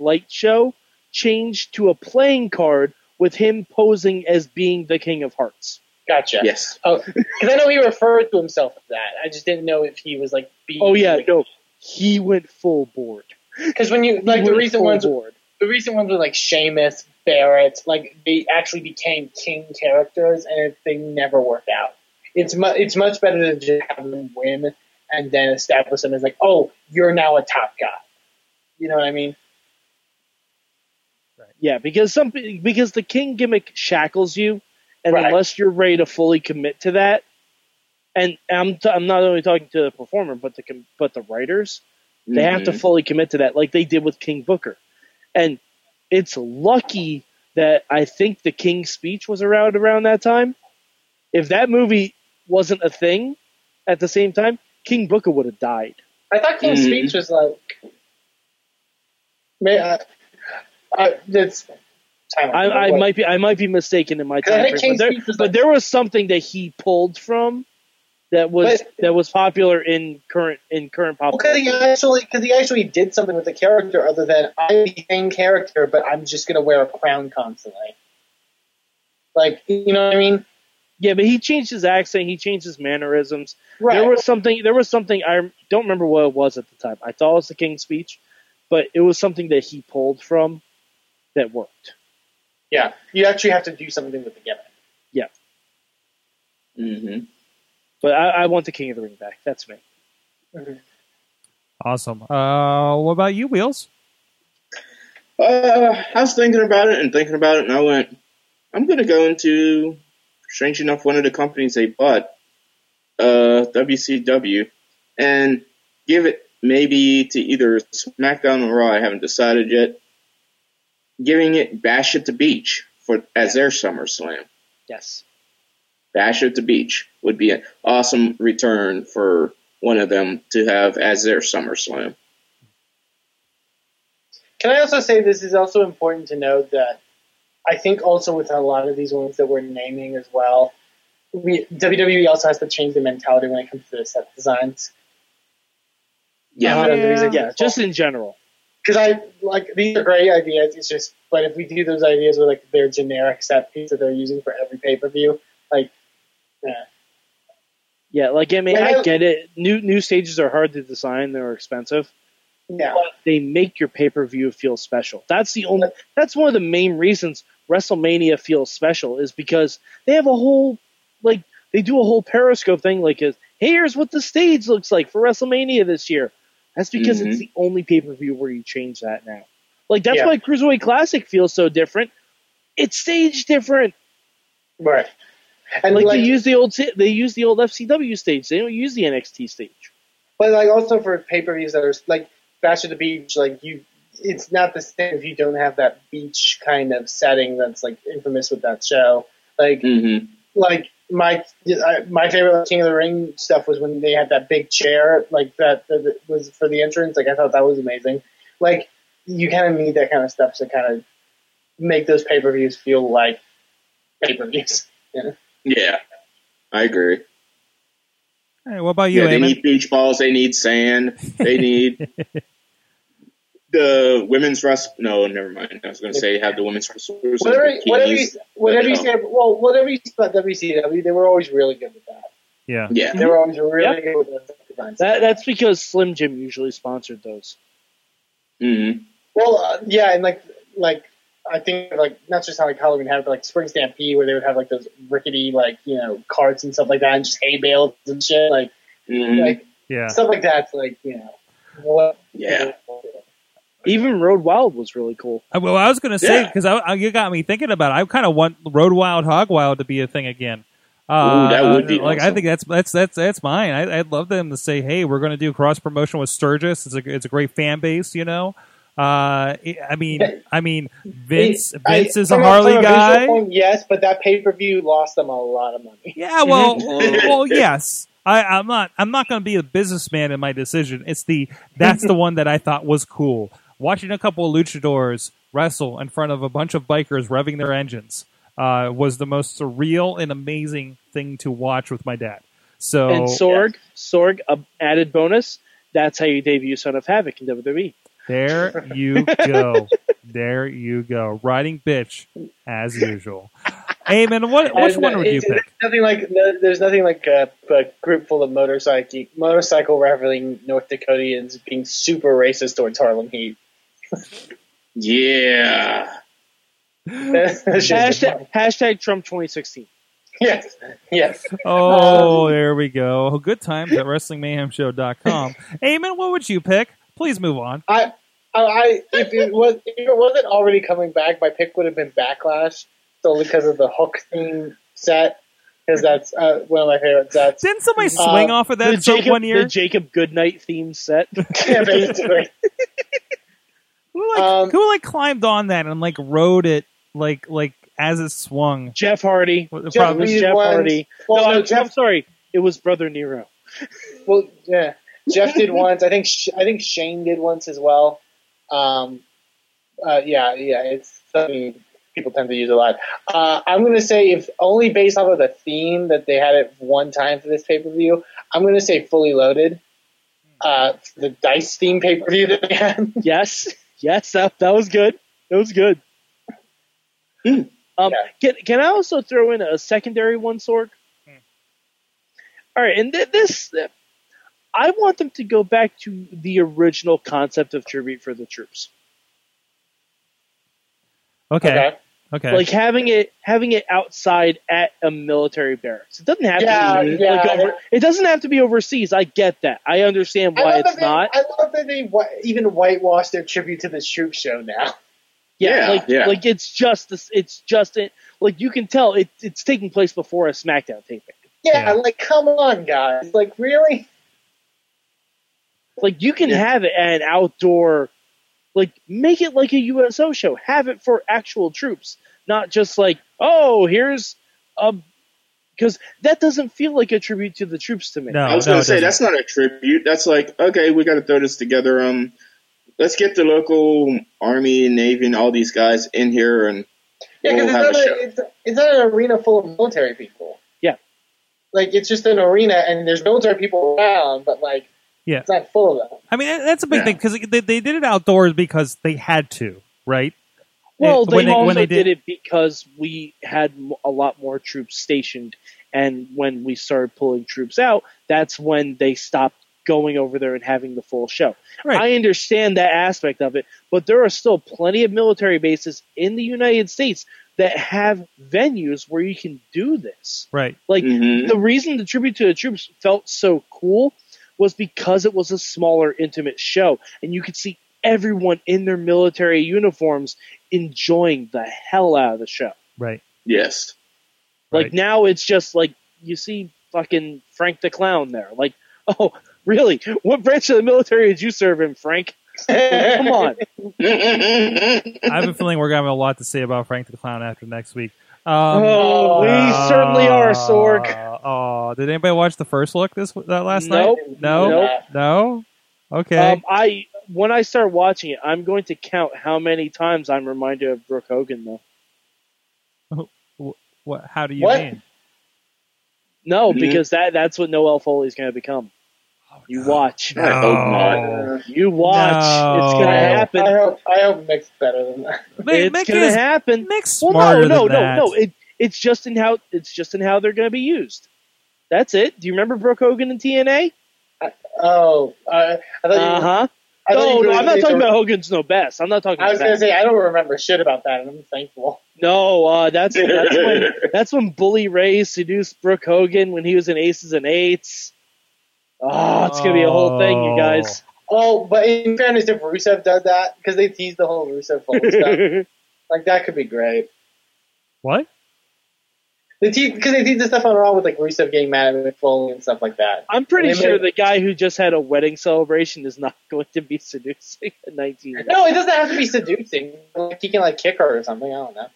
light show changed to a playing card with him posing as being the King of Hearts. Gotcha. Yes. Oh, because I know he referred to himself as that. I just didn't know if he was like being... Oh yeah, no. He went full board. Because when you like the recent ones were like Sheamus, Barrett, like they actually became king characters, and they never worked out. It's much better to just have them win and then establish them as like, oh, you're now a top guy. You know what I mean? Right. Yeah, because the king gimmick shackles you, and unless you're ready to fully commit to that, and I'm not only talking to the performer but the writers. They have to fully commit to that, like they did with King Booker. And it's lucky that I think the King's Speech was around that time. If that movie wasn't a thing at the same time, King Booker would have died. I thought King's Speech was like... I might be mistaken in my time frame, but there was something that he pulled from. That was popular in current pop culture. Because he actually did something with the character other than I'm the same character, but I'm just gonna wear a crown constantly. Like, you know what I mean? Yeah, but he changed his accent. He changed his mannerisms. Right. There was something I don't remember what it was at the time. I thought it was the King's Speech, but it was something that he pulled from that worked. Yeah, you actually have to do something with the gimmick. Yeah. Mm-hmm. But I want the King of the Ring back. That's me. Okay. Awesome. What about you, Wheels? I was thinking about it, and I went, I'm going to go into, strange enough, one of the companies they bought, WCW, and give it maybe to either SmackDown or Raw. I haven't decided yet. Giving it Bash at the Beach as their SummerSlam. Yes. Bash at the Beach would be an awesome return for one of them to have as their SummerSlam. Can I also say this is also important to note that I think also with a lot of these ones that we're naming as well, WWE also has to change the mentality when it comes to the set designs. Yeah, just in general. Because these are great ideas. It's just, but if we do those ideas with like their generic set piece that they're using for every pay-per-view, like, Yeah, like, I mean, I get it. New stages are hard to design. They're expensive. Yeah. But they make your pay-per-view feel special. That's one of the main reasons WrestleMania feels special, is because they have a whole, like, they do a whole Periscope thing, like, hey, here's what the stage looks like for WrestleMania this year. That's because it's the only pay-per-view where you change that now. Like, that's why Cruiserweight Classic feels so different. It's stage different. Right. And like, they use the old FCW stage. They don't use the NXT stage. But like also for pay-per-views that are like Bash at the Beach, like it's not the same if you don't have that beach kind of setting that's like infamous with that show. Like like my favorite King of the Ring stuff was when they had that big chair like that was for the entrance. Like I thought that was amazing. Like you kind of need that kind of stuff to kind of make those pay-per-views feel like pay-per-views. Yeah. Yeah, I agree. Hey, what about you, Eamon? They need beach balls. They need sand. They need the women's wrestling. No, never mind. I was going to say have the women's wrestlers. Whatever you see, they were always really good with that. Yeah. They were always really good with that. That's because Slim Jim usually sponsored those. Mm-hmm. Well, and like. I think, like, not just how, like, Halloween had it, but, like, Spring Stampede, where they would have, like, those rickety, like, you know, carts and stuff like that, and just hay bales and shit, like, stuff like that, like, you know. Even Road Wild was really cool. Well, I was going to say, because you got me thinking about it, I kind of want Road Wild, Hog Wild to be a thing again. Ooh, that would be awesome. I think that's mine. I'd love them to say, hey, we're going to do cross-promotion with Sturgis. It's a great fan base, you know. I mean, Vince is a Harley guy. Yes, but that pay-per-view lost them a lot of money. Yeah, well, yes. I'm not going to be a businessman in my decision. That's the one that I thought was cool. Watching a couple of luchadors wrestle in front of a bunch of bikers revving their engines was the most surreal and amazing thing to watch with my dad. So and Sorg, added bonus. That's how you debut Son of Havoc in WWE. There you go. Riding bitch as usual. Eamon, which one would you pick? There's nothing like a group full of motorcycle rivaling North Dakotians being super racist towards Harlem Heat. Yeah. Hashtag Trump 2016. Yes. Oh, there we go. Good times at WrestlingMayhemShow.com. Eamon, what would you pick? Please move on. I if it wasn't already coming back, my pick would have been Backlash solely because of the Hook theme set, because that's one of my favorite sets. Didn't somebody swing off of that one year? The Jacob Goodnight theme set. Yeah, basically. Who climbed on that and like rode it like as it swung? Jeff Hardy. Jeff Hardy. Well, I'm sorry. It was Brother Nero. Well, yeah. Jeff did once. I think Shane did once as well. It's something people tend to use a lot. I'm going to say, if only based off of the theme that they had at one time for this pay-per-view, I'm going to say Fully Loaded, the Dice theme pay-per-view that they had. Yes, that was good. It was good. Can I also throw in a secondary one, Sorg? All right, and this... I want them to go back to the original concept of Tribute for the Troops. Okay. Like having it outside at a military barracks. It doesn't have to be it doesn't have to be overseas. I get that. I understand why it's not. I love that they even whitewash their Tribute to the Troops show now. Like it's just like you can tell it's taking place before a SmackDown taping. Like come on, guys. Like really. Like, you can have it at an outdoor, like, make it like a USO show. Have it for actual troops, not just like, oh, here's a... Because that doesn't feel like a tribute to the troops to me. No, I was going to say, that's not a tribute. That's like, okay, we got to throw this together. Let's get the local Army and Navy and all these guys in here and we'll have a show. It's not an arena full of military people. Yeah. Like, it's just an arena, and there's military people around, but, like, yeah, it's not full of that. I mean, that's a big thing because they did it outdoors because they had to, right? Well, they also did it because we had a lot more troops stationed And when we started pulling troops out, that's when they stopped going over there and having the full show. Right. I understand that aspect of it, but there are still plenty of military bases in the United States that have venues where you can do this. Right. Like, the reason the tribute to the troops felt so cool was because it was a smaller, intimate show, and you could see everyone in their military uniforms enjoying the hell out of the show. Right. Yes. Like, now it's just like, you see fucking Frank the Clown there. Like, oh, really? What branch of the military did you serve in, Frank? Come on. I have a feeling we're going to have a lot to say about Frank the Clown after next week. We certainly are, Sorg. Did anybody watch the first look last night? No? Okay. When I start watching it, I'm going to count how many times I'm reminded of Brooke Hogan, though. What? How do you mean? No, because that's what Noel Foley's going to become. Watch. I hope not. You watch. No. It's going to happen. I hope Mick's better than that. It's going to happen. Mick's smarter than that. No. It's just in how they're going to be used. That's it. Do you remember Brooke Hogan in TNA? I thought. I'm not talking about Hogan's No Best. I'm not talking about that. I was going to say, I don't remember shit about that, and I'm thankful. No, that's when Bully Ray seduced Brooke Hogan when he was in Aces and Eights. Oh, it's going to be a whole thing, you guys. Oh, but in fairness, if Rusev did that, because they teased the whole Rusev Fall stuff, like, that could be great. What? Because they did the stuff on Raw with, like, Rusev getting mad at McFoley and stuff like that. I'm pretty sure the guy who just had a wedding celebration is not going to be seducing a 19-year-old. No, it doesn't have to be seducing. Like, he can, like, kick her or something. I don't know.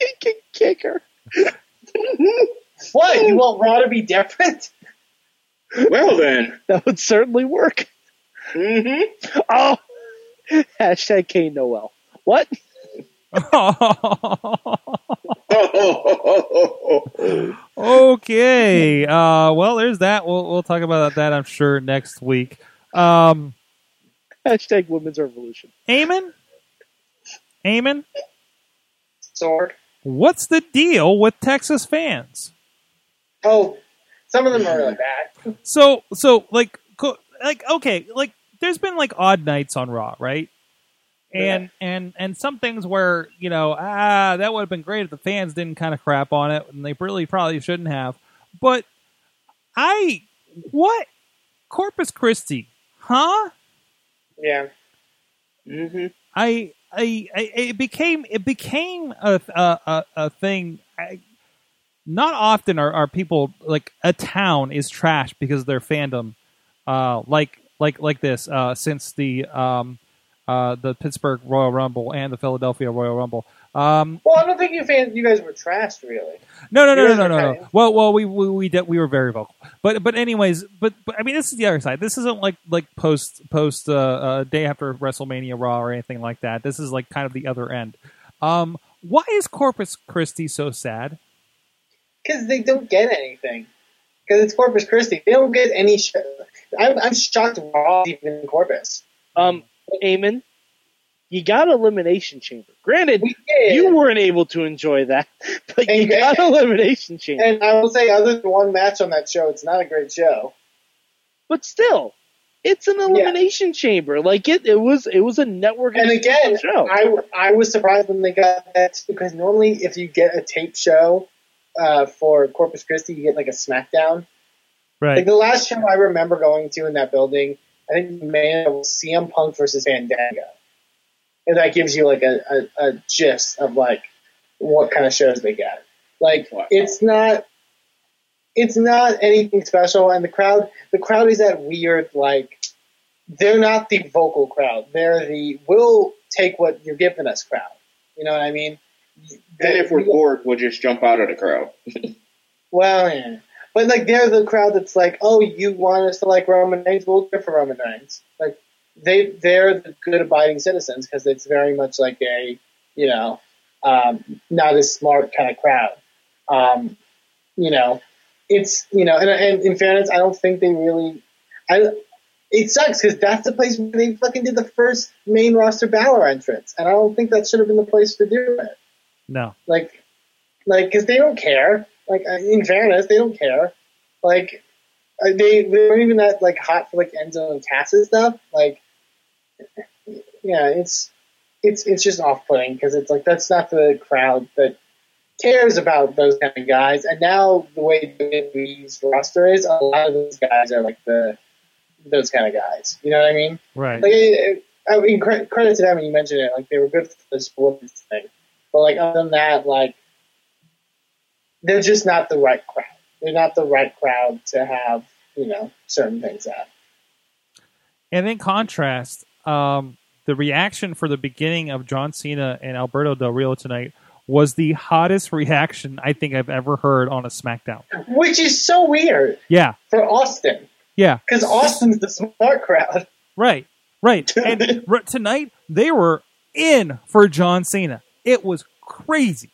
He can kick her. What? You want Raw to be different? Well, then. That would certainly work. Mm-hmm. Oh! Hashtag K Noel. What? Okay. Well, there's that. We'll talk about that, I'm sure, next week. Hashtag Women's Revolution. Eamon? Sorg. What's the deal with Texas fans? Oh, some of them are really bad. So there's been, like, odd nights on Raw, right? And some things where, you know, that would have been great if the fans didn't kind of crap on it, and they really probably shouldn't have. But what? Corpus Christi, huh? Yeah. Mm-hmm. It became a thing. Not often are people, like, a town is trashed because of their fandom, like this since the Pittsburgh Royal Rumble and the Philadelphia Royal Rumble. Well, I don't think you guys were trashed, really. No. Well, we were very vocal, but anyways, but I mean, this is the other side. This isn't like post day after WrestleMania Raw or anything like that. This is, like, kind of the other end. Why is Corpus Christi so sad? Because they don't get anything. Because it's Corpus Christi, they don't get any show. I'm shocked Raw even in Corpus. Eamon, you got Elimination Chamber. Granted, you weren't able to enjoy that, but you got Elimination Chamber. And I will say, other than one match on that show, it's not a great show. But still, it's an Elimination Chamber. Like, it was a network. And again, show. I was surprised when they got that, because normally if you get a tape show for Corpus Christi, you get, like, a SmackDown. Right. Like, the last show I remember going to in that building, I think the main was CM Punk versus Fandango. And that gives you, like, a gist of, like, what kind of shows they get. Like, it's not anything special, and the crowd is that weird, like, they're not the vocal crowd. They're the we'll take what you're giving us crowd. You know what I mean? And if we're bored, we'll just jump out of the crowd. Well, yeah. But, like, they're the crowd that's like, oh, you want us to like Roman Reigns? We'll go for Roman Reigns. Like, they're the good abiding citizens, because it's very much like a, you know, not as smart kind of crowd. You know, it's, you know, and in fairness, I don't think they really. It sucks, because that's the place where they fucking did the first main roster Balor entrance, and I don't think that should have been the place to do it. No. Like, because they don't care. Like, in fairness, they don't care. Like, they weren't even that, like, hot for, like, Enzo and Cass and stuff. Like, yeah, it's just off-putting because it's, like, that's not the crowd that cares about those kind of guys. And now the way WWE's roster is, a lot of those guys are, like, those kind of guys. You know what I mean? Right. Like, I mean, credit to them when you mentioned it. Like, they were good for the sports thing. But, like, other than that, like, they're just not the right crowd. They're not the right crowd to have, you know, certain things at. And in contrast, the reaction for the beginning of John Cena and Alberto Del Rio tonight was the hottest reaction I think I've ever heard on a SmackDown. Which is so weird. Yeah. For Austin. Yeah. Because Austin's the smart crowd. Right. Right. And tonight, they were in for John Cena. It was crazy.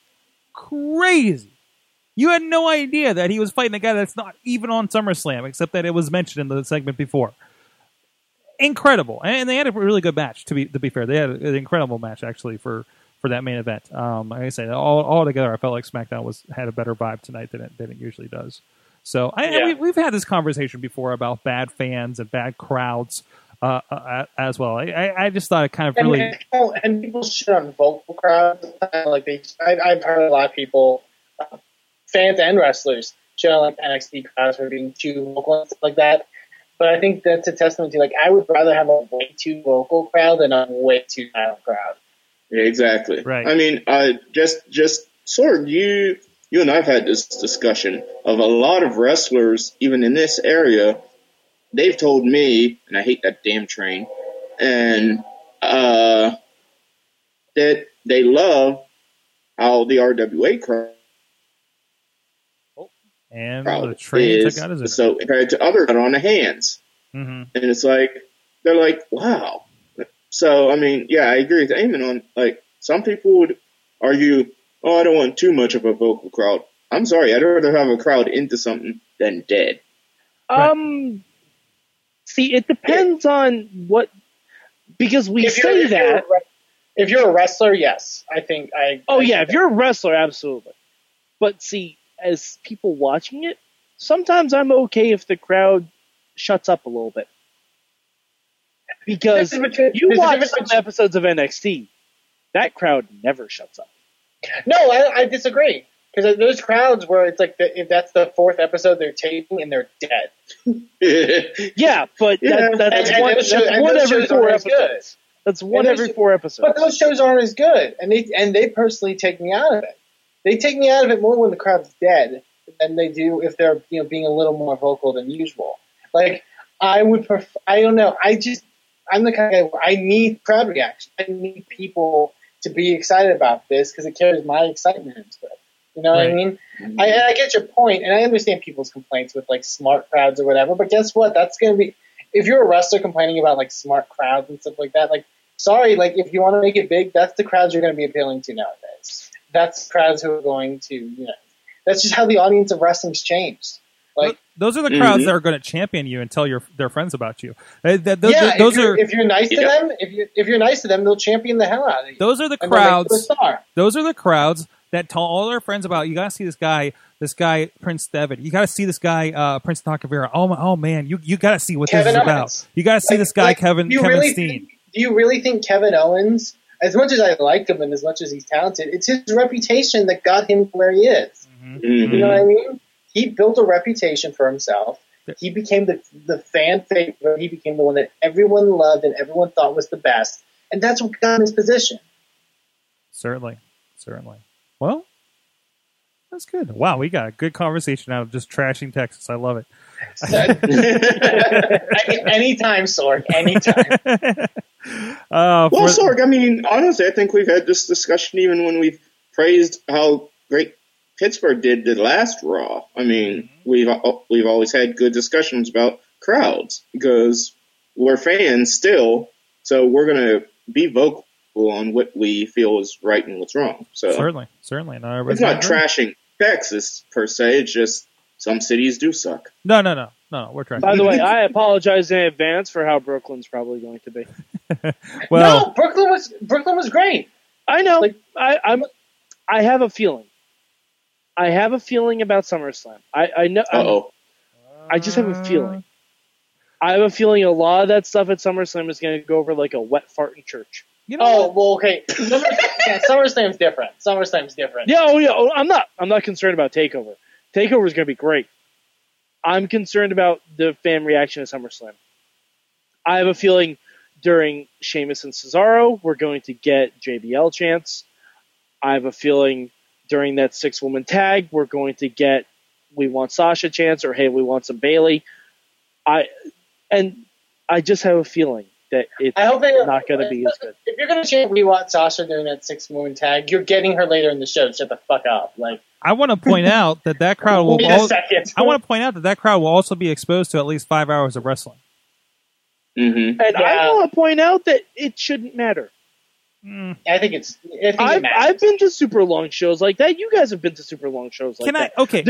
Crazy. You had no idea that he was fighting a guy that's not even on SummerSlam, except that it was mentioned in the segment before. Incredible. And they had a really good match, to be fair. They had an incredible match, actually, for that main event. Like I said, all together, I felt like SmackDown had a better vibe tonight than it usually does. So we've had this conversation before about bad fans and bad crowds as well. I just thought it kind of really... And people shit on vocal crowds. Like I've heard a lot of people, fans and wrestlers, shit on like NXT crowds for being too vocal and stuff like that. But I think that's a testament to, like, I would rather have a way too vocal crowd than a way too silent crowd. Yeah, exactly. Right. I mean, just sort of you and I've had this discussion of a lot of wrestlers, even in this area, they've told me, and I hate that damn train, and that they love how the RWA crowd the train is, took out his so compared to other on the hands, mm-hmm. and it's like they're like, wow. So, I mean, yeah, I agree with Eamon on, like, some people would argue, oh, I don't want too much of a vocal crowd. I'm sorry, I'd rather have a crowd into something than dead. See, it depends on what, because we say that. If you're a wrestler, yes, I think I... Oh, yeah, if you're a wrestler, absolutely. But see, as people watching it, sometimes I'm okay if the crowd shuts up a little bit. Because you watch some episodes of NXT, that crowd never shuts up. No, I disagree. Because those crowds where it's like, if that's the fourth episode they're taping and they're dead. Yeah, but that's one every four episodes. But those shows aren't as good, and they personally take me out of it. They take me out of it more when the crowd's dead than they do if they're being a little more vocal than usual. Like, I would prefer. I don't know. I'm the kind of guy where I need crowd reaction. I need people to be excited about this because it carries my excitement into it. You know what I mean? Mm-hmm. I get your point, and I understand people's complaints with, like, smart crowds or whatever. But guess what? That's going to be, if you're a wrestler complaining about, like, smart crowds and stuff like that. Like, sorry, like, if you want to make it big, that's the crowds you're going to be appealing to nowadays. That's crowds who are going to, that's just how the audience of wrestling's changed. Like, those are the crowds mm-hmm. that are going to champion you and tell their friends about you. If you're nice to them, if you're nice to them, they'll champion the hell out of you. Those are the crowds. Those are the crowds that tell all their friends about you. You got to see this guy Prince Devitt. You got to see this guy Prince Nakamura. Oh man, you got to see what Kevin this is Owens. About. You got to see this guy Kevin Steen. Do you really think Kevin Owens, as much as I like him and as much as he's talented, it's his reputation that got him where he is? Mm-hmm. Mm-hmm. You know what I mean? He built a reputation for himself. He became the fan favorite. He became the one that everyone loved and everyone thought was the best. And that's what got him his position. Certainly. Well, that's good. Wow, we got a good conversation out of just trashing Texas. I love it. Anytime, Sorg. Anytime. Sorg, I mean, honestly, I think we've had this discussion even when we've praised how great Pittsburgh did the last Raw. I mean, we've always had good discussions about crowds because we're fans still, so we're going to be vocal on what we feel is right and what's wrong. So certainly, it's not trashing Texas per se. It's just some cities do suck. No, we're trashing. By the way, I apologize in advance for how Brooklyn's probably going to be. Well, no, Brooklyn was great. I know. Like, I have a feeling. I have a feeling about SummerSlam. I know. I just have a feeling. I have a feeling a lot of that stuff at SummerSlam is going to go over like a wet fart in church. You know well, okay. SummerSlam's different. Yeah, I'm not concerned about TakeOver. TakeOver is going to be great. I'm concerned about the fan reaction to SummerSlam. I have a feeling during Sheamus and Cesaro, we're going to get JBL chants. I have a feeling during that 6-woman tag, we're going to get "We want Sasha" chants or "Hey, we want some Bayley." I just have a feeling that it's not going to be as good. If you're going to chant "We want Sasha" during that 6-woman tag, you're getting her later in the show. Shut the fuck up, like. I want to point out that that crowd will. Also be exposed to at least 5 hours of wrestling. Mm-hmm. And I want to point out that it shouldn't matter. I've been to super long shows like that. You guys have been to super long shows like that. Okay.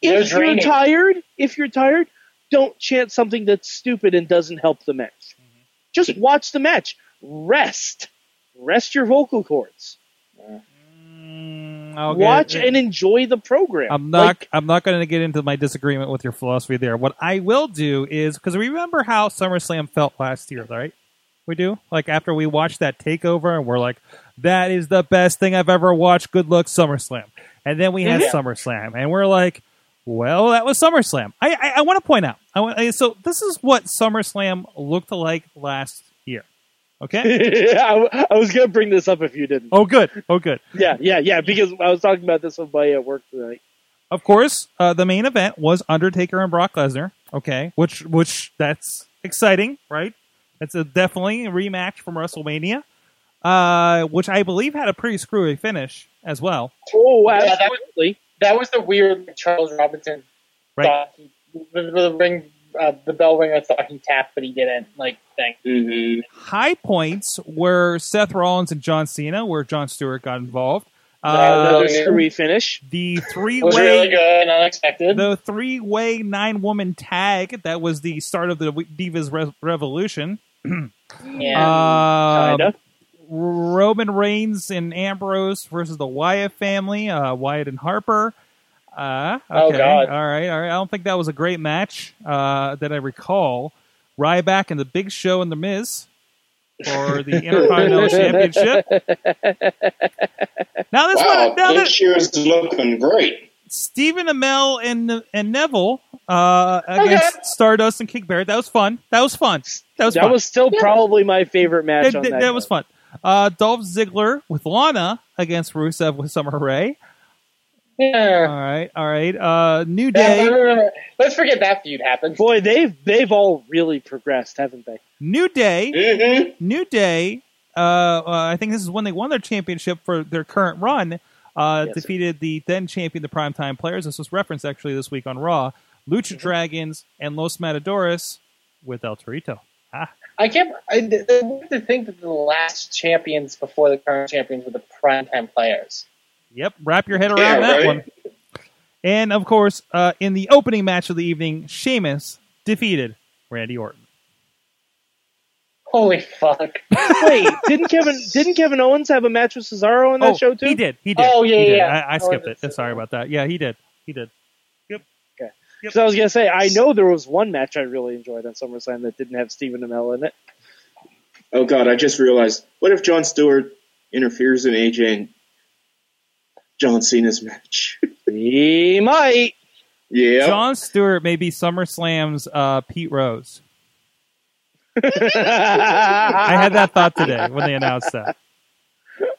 If you're tired, don't chant something that's stupid and doesn't help the match. Mm-hmm. Just watch the match. Rest your vocal cords. Yeah. Watch and enjoy the program. I'm not going to get into my disagreement with your philosophy there. What I will do is, because remember how SummerSlam felt last year, right? We do? Like, after we watched that TakeOver, and we're like, that is the best thing I've ever watched. Good luck, SummerSlam. And then we had SummerSlam, and we're like, well, that was SummerSlam. I want to point out. So this is what SummerSlam looked like last year. Okay? I was going to bring this up if you didn't. Oh, good. Yeah, because I was talking about this with my work tonight. Of course, the main event was Undertaker and Brock Lesnar. Okay? Which that's exciting, right? It's definitely a rematch from WrestleMania, which I believe had a pretty screwy finish as well. Oh, absolutely. Yeah, that was the weird Charles Robinson. Right. The bell ringer thought he tapped, but he didn't. Like, thank you. High points were Seth Rollins and John Cena, where Jon Stewart got involved. Another screwy finish. The three-way was really good, unexpected. The three-way 9-woman tag that was the start of the Divas Revolution. Yeah, kinda. Roman Reigns and Ambrose versus the Wyatt family, Wyatt and Harper. Okay. Oh, God. All right. I don't think that was a great match that I recall. Ryback and the Big Show and the Miz for the Intercontinental Championship. Now this one. Now Big Show's looking great. Stephen Amell and Neville against Stardust and King Barrett. That was fun. That was still probably my favorite match on that. That was fun. Dolph Ziggler with Lana against Rusev with Summer Rae. Yeah. All right. New Day. No. Let's forget that feud happened. Boy, they've all really progressed, haven't they? New Day. Mm-hmm. New Day. I think this is when they won their championship for their current run. Defeated the then champion, the Primetime Players. This was referenced actually this week on Raw. Lucha Dragons and Los Matadores with El Torito. I want to think that the last champions before the current champions were the Primetime Players. Yep, wrap your head around that one. And, of course, in the opening match of the evening, Sheamus defeated Randy Orton. Holy fuck. Wait, didn't Kevin Owens have a match with Cesaro on that show, too? He did. Oh, yeah, yeah. I skipped it. Sorry about that. Yeah, he did. Yep. Okay. Yep. So I was going to say, I know there was one match I really enjoyed on SummerSlam that didn't have Stephen Amell in it. Oh, God, I just realized. What if Jon Stewart interferes in AJ and John Cena's match? He might. Yeah. Jon Stewart may be SummerSlam's Pete Rose. I had that thought today when they announced that.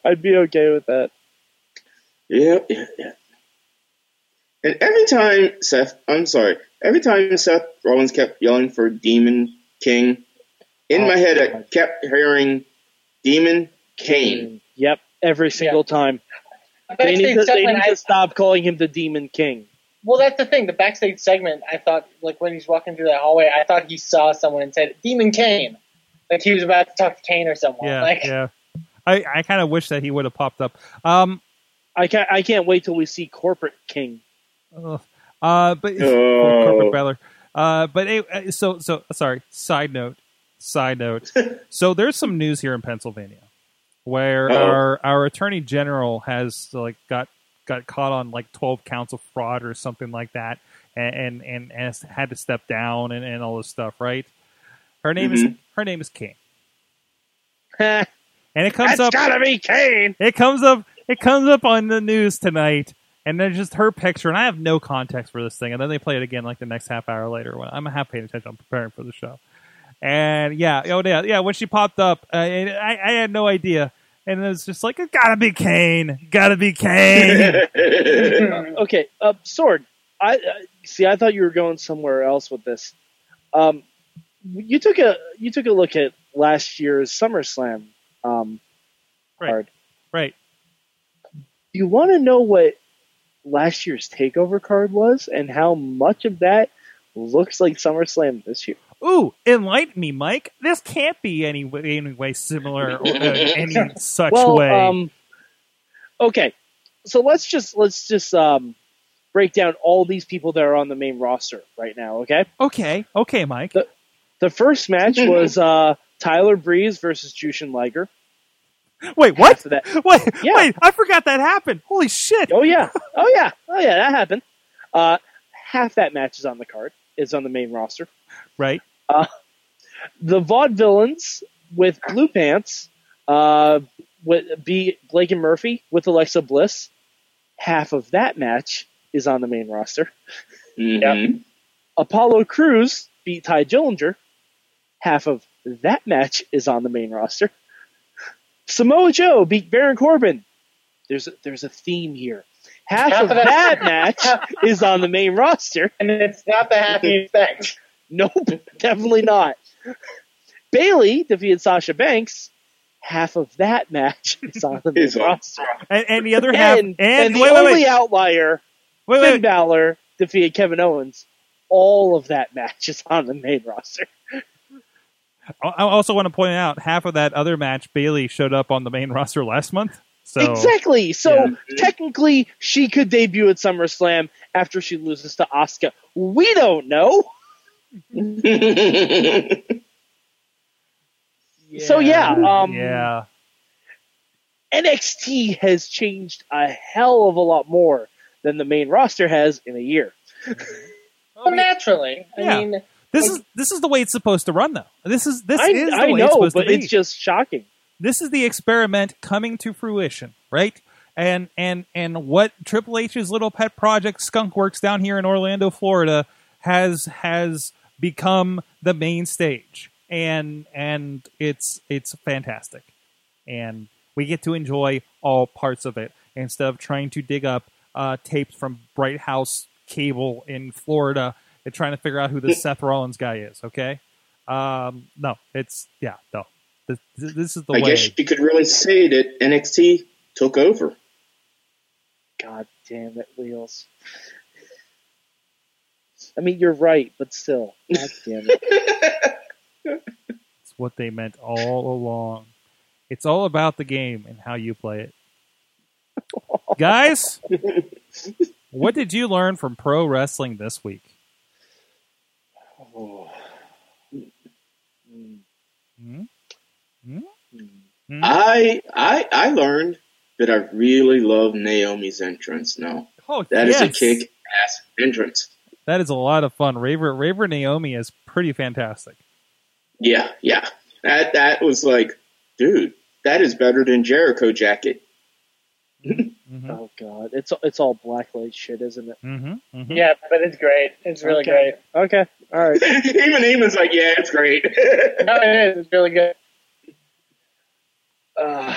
I'd be okay with that. Yeah. And every time Seth Rollins kept yelling for Demon King, in my head I kept hearing Demon Kane. Yep, every single time. They need to stop calling him the Demon King. Well, that's the thing. The backstage segment, I thought, like, when he's walking through that hallway, I thought he saw someone and said, Demon Kane. Like, he was about to talk to Kane or someone. Yeah, yeah. I kind of wish that he would have popped up. I can't wait till we see Corporate King. Corporate Balor. Sorry. Side note. So there's some news here in Pennsylvania where our attorney general has got got caught on like 12 counts of fraud or something like that, and had to step down and all this stuff, right? Her name is Kane. And it comes up. It's gotta be Kane. It comes up on the news tonight, and there's just her picture, and I have no context for this thing. And then they play it again like the next half hour later when I'm half paying attention. I'm preparing for the show. And yeah. When she popped up, I had no idea. And it was just like, it gotta be Kane. Gotta be Kane. Okay, Sword. I see. I thought you were going somewhere else with this. You took a look at last year's SummerSlam card. Right. You want to know what last year's Takeover card was and how much of that looks like SummerSlam this year? Ooh, enlighten me, Mike. This can't be any way similar or any such way. Okay, so let's just break down all these people that are on the main roster right now. Okay, Mike. The first match was Tyler Breeze versus Jushin Liger. Wait, what? Wait, I forgot that happened. Holy shit! Oh yeah, that happened. Half that match is on the card. It's on the main roster. Right. The Vaudevillains with blue pants would be Blake and Murphy with Alexa Bliss. Half of that match is on the main roster. Mm-hmm. Yep. Apollo Crews beat Ty Dillinger. Half of that match is on the main roster. Samoa Joe beat Baron Corbin. There's a theme here. Half of that match is on the main roster. And it's not the happy thing. Nope, definitely not. Bayley defeated Sasha Banks. Half of that match is on the main roster. And the other half. And the only outlier, Finn Balor, defeated Kevin Owens. All of that match is on the main roster. I also want to point out, half of that other match, Bayley showed up on the main roster last month. So, exactly. So Technically, she could debut at SummerSlam after she loses to Asuka. We don't know. So NXT has changed a hell of a lot more than the main roster has in a year. Well, naturally. I mean, this is the way it's supposed to run, though. This is the way it's supposed to be. It's just shocking. This is the experiment coming to fruition, right? And what Triple H's little pet project, Skunkworks, down here in Orlando, Florida, has become the main stage, and it's fantastic, and we get to enjoy all parts of it instead of trying to dig up tapes from Bright House Cable in Florida and trying to figure out who the Seth Rollins guy is. Okay, this is the way. I guess you could really say that NXT took over. God damn it, Wheels. I mean, you're right, but still. God damn it. It's what they meant all along. It's all about the game and how you play it. Guys, what did you learn from pro wrestling this week? Oh. I learned that I really love Naomi's entrance now. Oh, that is a kick-ass entrance. That is a lot of fun. Raver Naomi is pretty fantastic. Yeah. That was like, dude, that is better than Jericho jacket. Mm-hmm. Oh God, it's all blacklight shit, isn't it? Mm-hmm. Mm-hmm. Yeah, but it's great. It's really great. Okay, all right. Eamon's like, yeah, it's great. No, it is. It's really good. All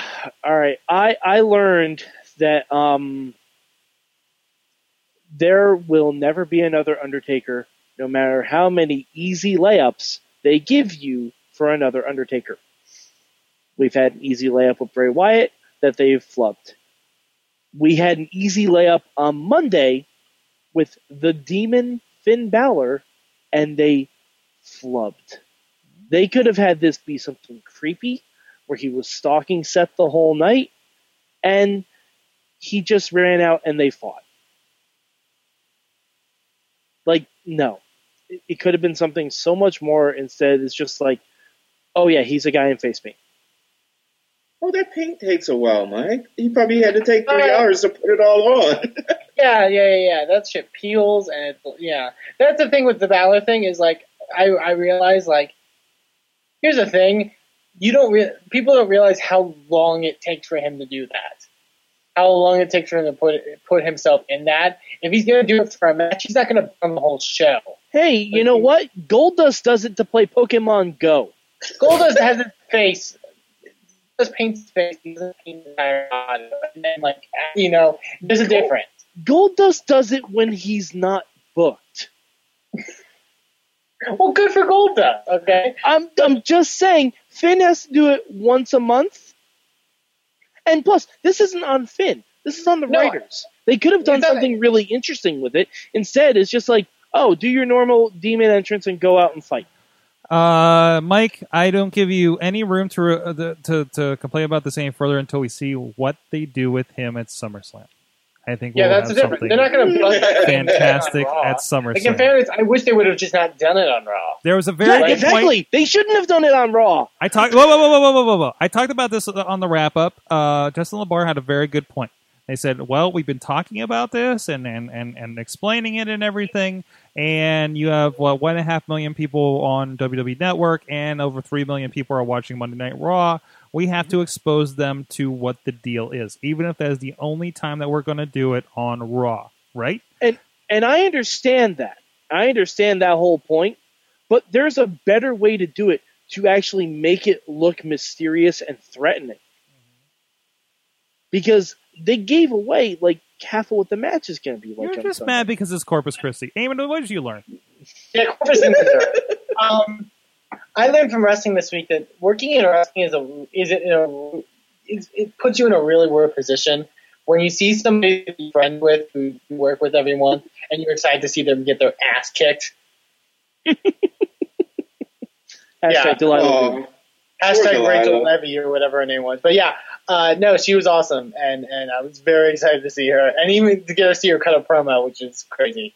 right, I learned that there will never be another Undertaker, no matter how many easy layups they give you for another Undertaker. We've had an easy layup with Bray Wyatt that they've flubbed. We had an easy layup on Monday with the Demon Finn Balor, and they flubbed. They could have had this be something creepy, where he was stalking Seth the whole night, and he just ran out and they fought. Like, no. It could have been something so much more. Instead, it's just like, oh yeah, he's a guy and face me. Oh, that paint takes a while, Mike. He probably had to take 3 hours to put it all on. Yeah. That shit peels, and yeah. That's the thing with the Balor thing is, like, I realize, like, here's the thing. People don't realize how long it takes for him to do that. How long it takes for him to put himself in that. If he's going to do it for a match, he's not going to burn the whole show. Hey, you know what? Goldust does it to play Pokemon Go. Goldust has his face. Just paints his face. He doesn't paint his entire body. And then, like, you know, there's a difference. Goldust does it when he's not booked. Well, good for Goldust, okay? I'm just saying, Finn has to do it once a month. And plus, this isn't on Finn. This is on the writers. They could have done something really interesting with it. Instead, it's just like, oh, do your normal demon entrance and go out and fight. Mike, I don't give you any room to complain about this any further until we see what they do with him at SummerSlam. I think that's the difference. They're not going to bust fantastic at SummerSlam. Like, in fairness, I wish they would have just not done it on Raw. There was a very point. They shouldn't have done it on Raw. I talked. Whoa! I talked about this on the wrap up. Justin LeBar had a very good point. They said, "Well, we've been talking about this and explaining it and everything, and you have 1.5 million people on WWE Network, and over 3 million people are watching Monday Night Raw. We have to expose them to what the deal is, even if that is the only time that we're going to do it on Raw, right?" And I understand that. I understand that whole point, but there's a better way to do it to actually make it look mysterious and threatening, because they gave away, like, half of what the match is going to be like. You're just mad because it's Corpus Christi. Eamon, what did you learn? Yeah, Corpus Christi. I learned from wrestling this week that working in wrestling it puts you in a really weird position when you see somebody that you're friends with, who you work with everyone, and you're excited to see them get their ass kicked. Hashtag Rachel Levy or whatever her name was. But yeah, no, she was awesome, and I was very excited to see her, and even to get to see her cut a promo, which is crazy.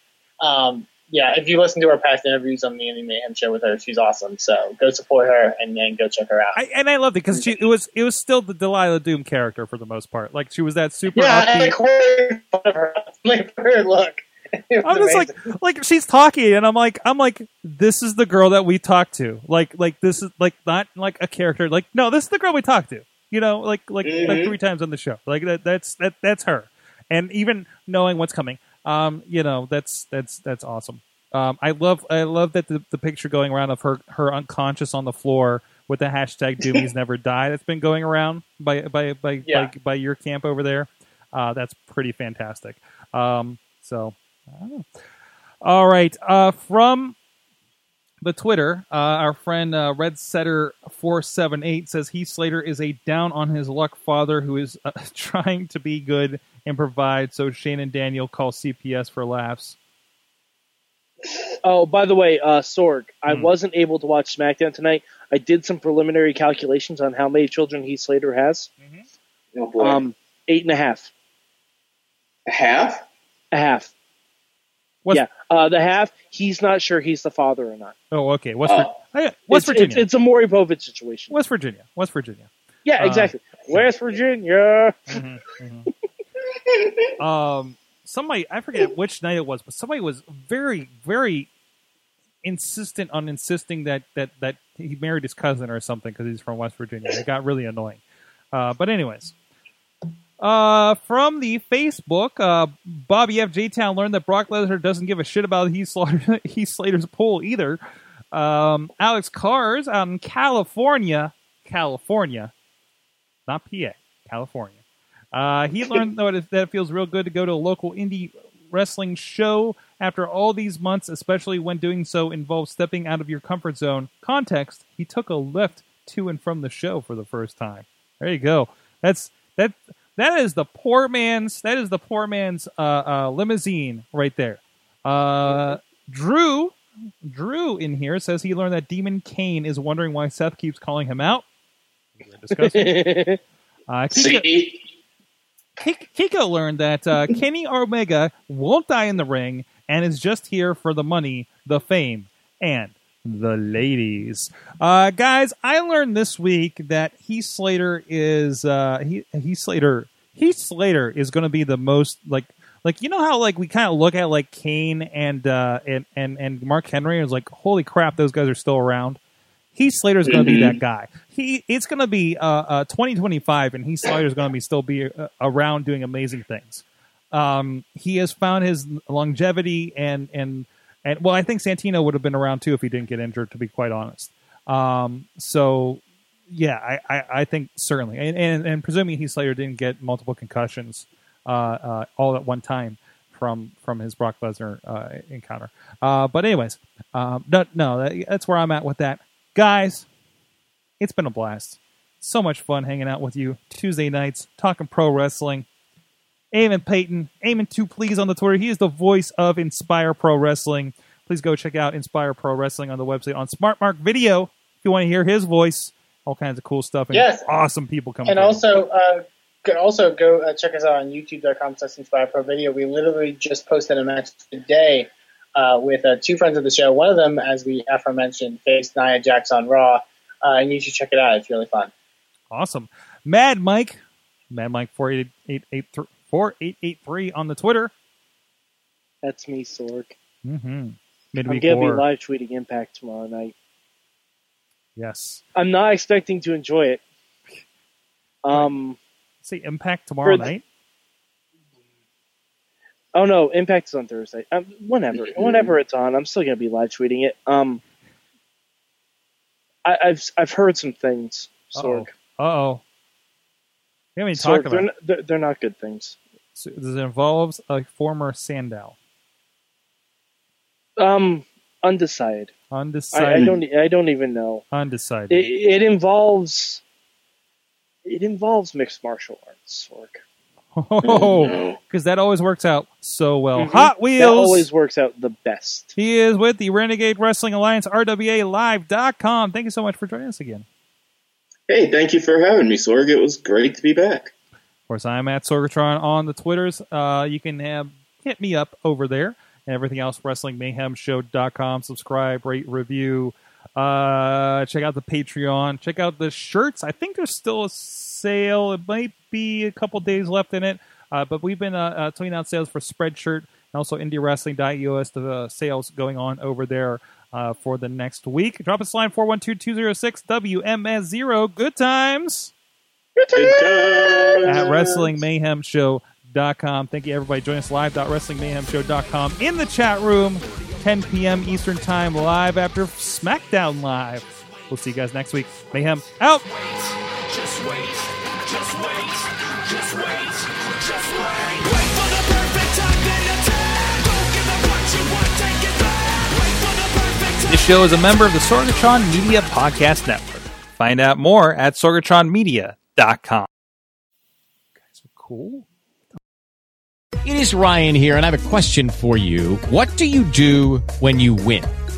Yeah, if you listen to our past interviews on the Indie Mayhem show with her, she's awesome. So go support her and then go check her out. I loved it because it was still the Delilah Doom character for the most part. Like, she was that super upbeat. Like her look. I'm just like she's talking, and I'm like, this is the girl that we talked to. Like this is like not like a character. Like, no, this is the girl we talked to. You know, like 3 times on the show. Like that's her. And even knowing what's coming, you know, that's awesome. I love that the picture going around of her unconscious on the floor with the hashtag Doomies Never Die that's been going around by your camp over there. That's pretty fantastic. So. All right. From the Twitter, our friend Red Setter 478 says Heath Slater is a down on his luck father who is trying to be good and provide. So Shane and Daniel call CPS for laughs. Oh, by the way, Sorg, I wasn't able to watch SmackDown tonight. I did some preliminary calculations on how many children Heath Slater has. Mm-hmm. Oh, boy. 8.5. A half? A half. What's the half, he's not sure he's the father or not. Oh, okay. West Virginia. It's a Maury Povich situation. West Virginia. Yeah, exactly. West Virginia. Mm-hmm, mm-hmm. Somebody, I forget which night it was, but somebody was very, very insistent on insisting that he married his cousin or something because he's from West Virginia. It got really annoying. But anyways. From the Facebook, Bobby F. J. Town learned that Brock Lesnar doesn't give a shit about Heath Slater's pool either. Alex Cars out in California, not PA, California. He learned that it feels real good to go to a local indie wrestling show after all these months, especially when doing so involves stepping out of your comfort zone. Context, he took a lift to and from the show for the first time. There you go. That is the poor man's limousine right there. Drew in here says he learned that Demon Kane is wondering why Seth keeps calling him out. We're discussing. Kiko learned that Kenny Omega won't die in the ring and is just here for the money, the fame, and the ladies. Guys, I learned this week that Heath Slater is Heath Slater is going to be the most like you know how like we kind of look at like Kane and Mark Henry and it's like, holy crap, those guys are still around. Heath Slater is going to be that guy. It's going to be 2025, and Heath Slater is going to be still around doing amazing things. He has found his longevity and well, I think Santino would have been around too if he didn't get injured, to be quite honest. So yeah, I think certainly, and presuming Heath Slater didn't get multiple concussions all at one time from his Brock Lesnar encounter. But anyways, that's where I'm at with that, guys. It's been a blast. So much fun hanging out with you Tuesday nights, talking pro wrestling. Eamon Payton, Eamon2Please on the Twitter. He is the voice of Inspire Pro Wrestling. Please go check out Inspire Pro Wrestling on the website on Smart Mark Video if you want to hear his voice. All kinds of cool stuff and awesome people coming. And also go check us out on YouTube.com/Inspire Pro Video. We literally just posted a match today with two friends of the show. One of them, as we aforementioned, faced Nia Jax on Raw, and you should check it out. It's really fun. Awesome. Mad Mike 4883. 4883 on the Twitter. That's me, Sorg. Mm-hmm. I'm going to be live tweeting Impact tomorrow night. Yes. I'm not expecting to enjoy it. Say Impact tomorrow night? Oh, no. Impact is on Thursday. Whenever it's on, I'm still going to be live tweeting it. I've heard some things, Sorg. Uh-oh. Sorg, they're not good things. So this involves a former Sandow. Undecided. I don't even know. Undecided. It involves mixed martial arts, Sorg. Oh, because that always works out so well. Mm-hmm. Hot Wheels. That always works out the best. He is with the Renegade Wrestling Alliance, RWALive.com. Thank you so much for joining us again. Hey, thank you for having me, Sorg. It was great to be back. Of course, I'm at Sorgatron on the Twitters. You can hit me up over there. And everything else, WrestlingMayhemShow.com. Subscribe, rate, review. Check out the Patreon. Check out the shirts. I think there's still a sale. It might be a couple days left in it. But we've been tweeting out sales for Spreadshirt and also IndieWrestling.us. The sales going on over there. For the next week. Drop us line 412-206-WMS0. Good times. Good times. At WrestlingMayhemShow.com. Thank you, everybody. Join us live. WrestlingMayhemShow.com. In the chat room, 10 p.m. Eastern Time, live after SmackDown Live. We'll see you guys next week. Mayhem out. Just wait. Just wait. Just wait. Just wait. Wait for the perfect time to attack. Don't give up what you want. Take it back. This show is a member of the Sorgatron Media Podcast Network. Find out more at sorgatronmedia.com. Guys are cool. It is Ryan here, and I have a question for you. What do you do when you win?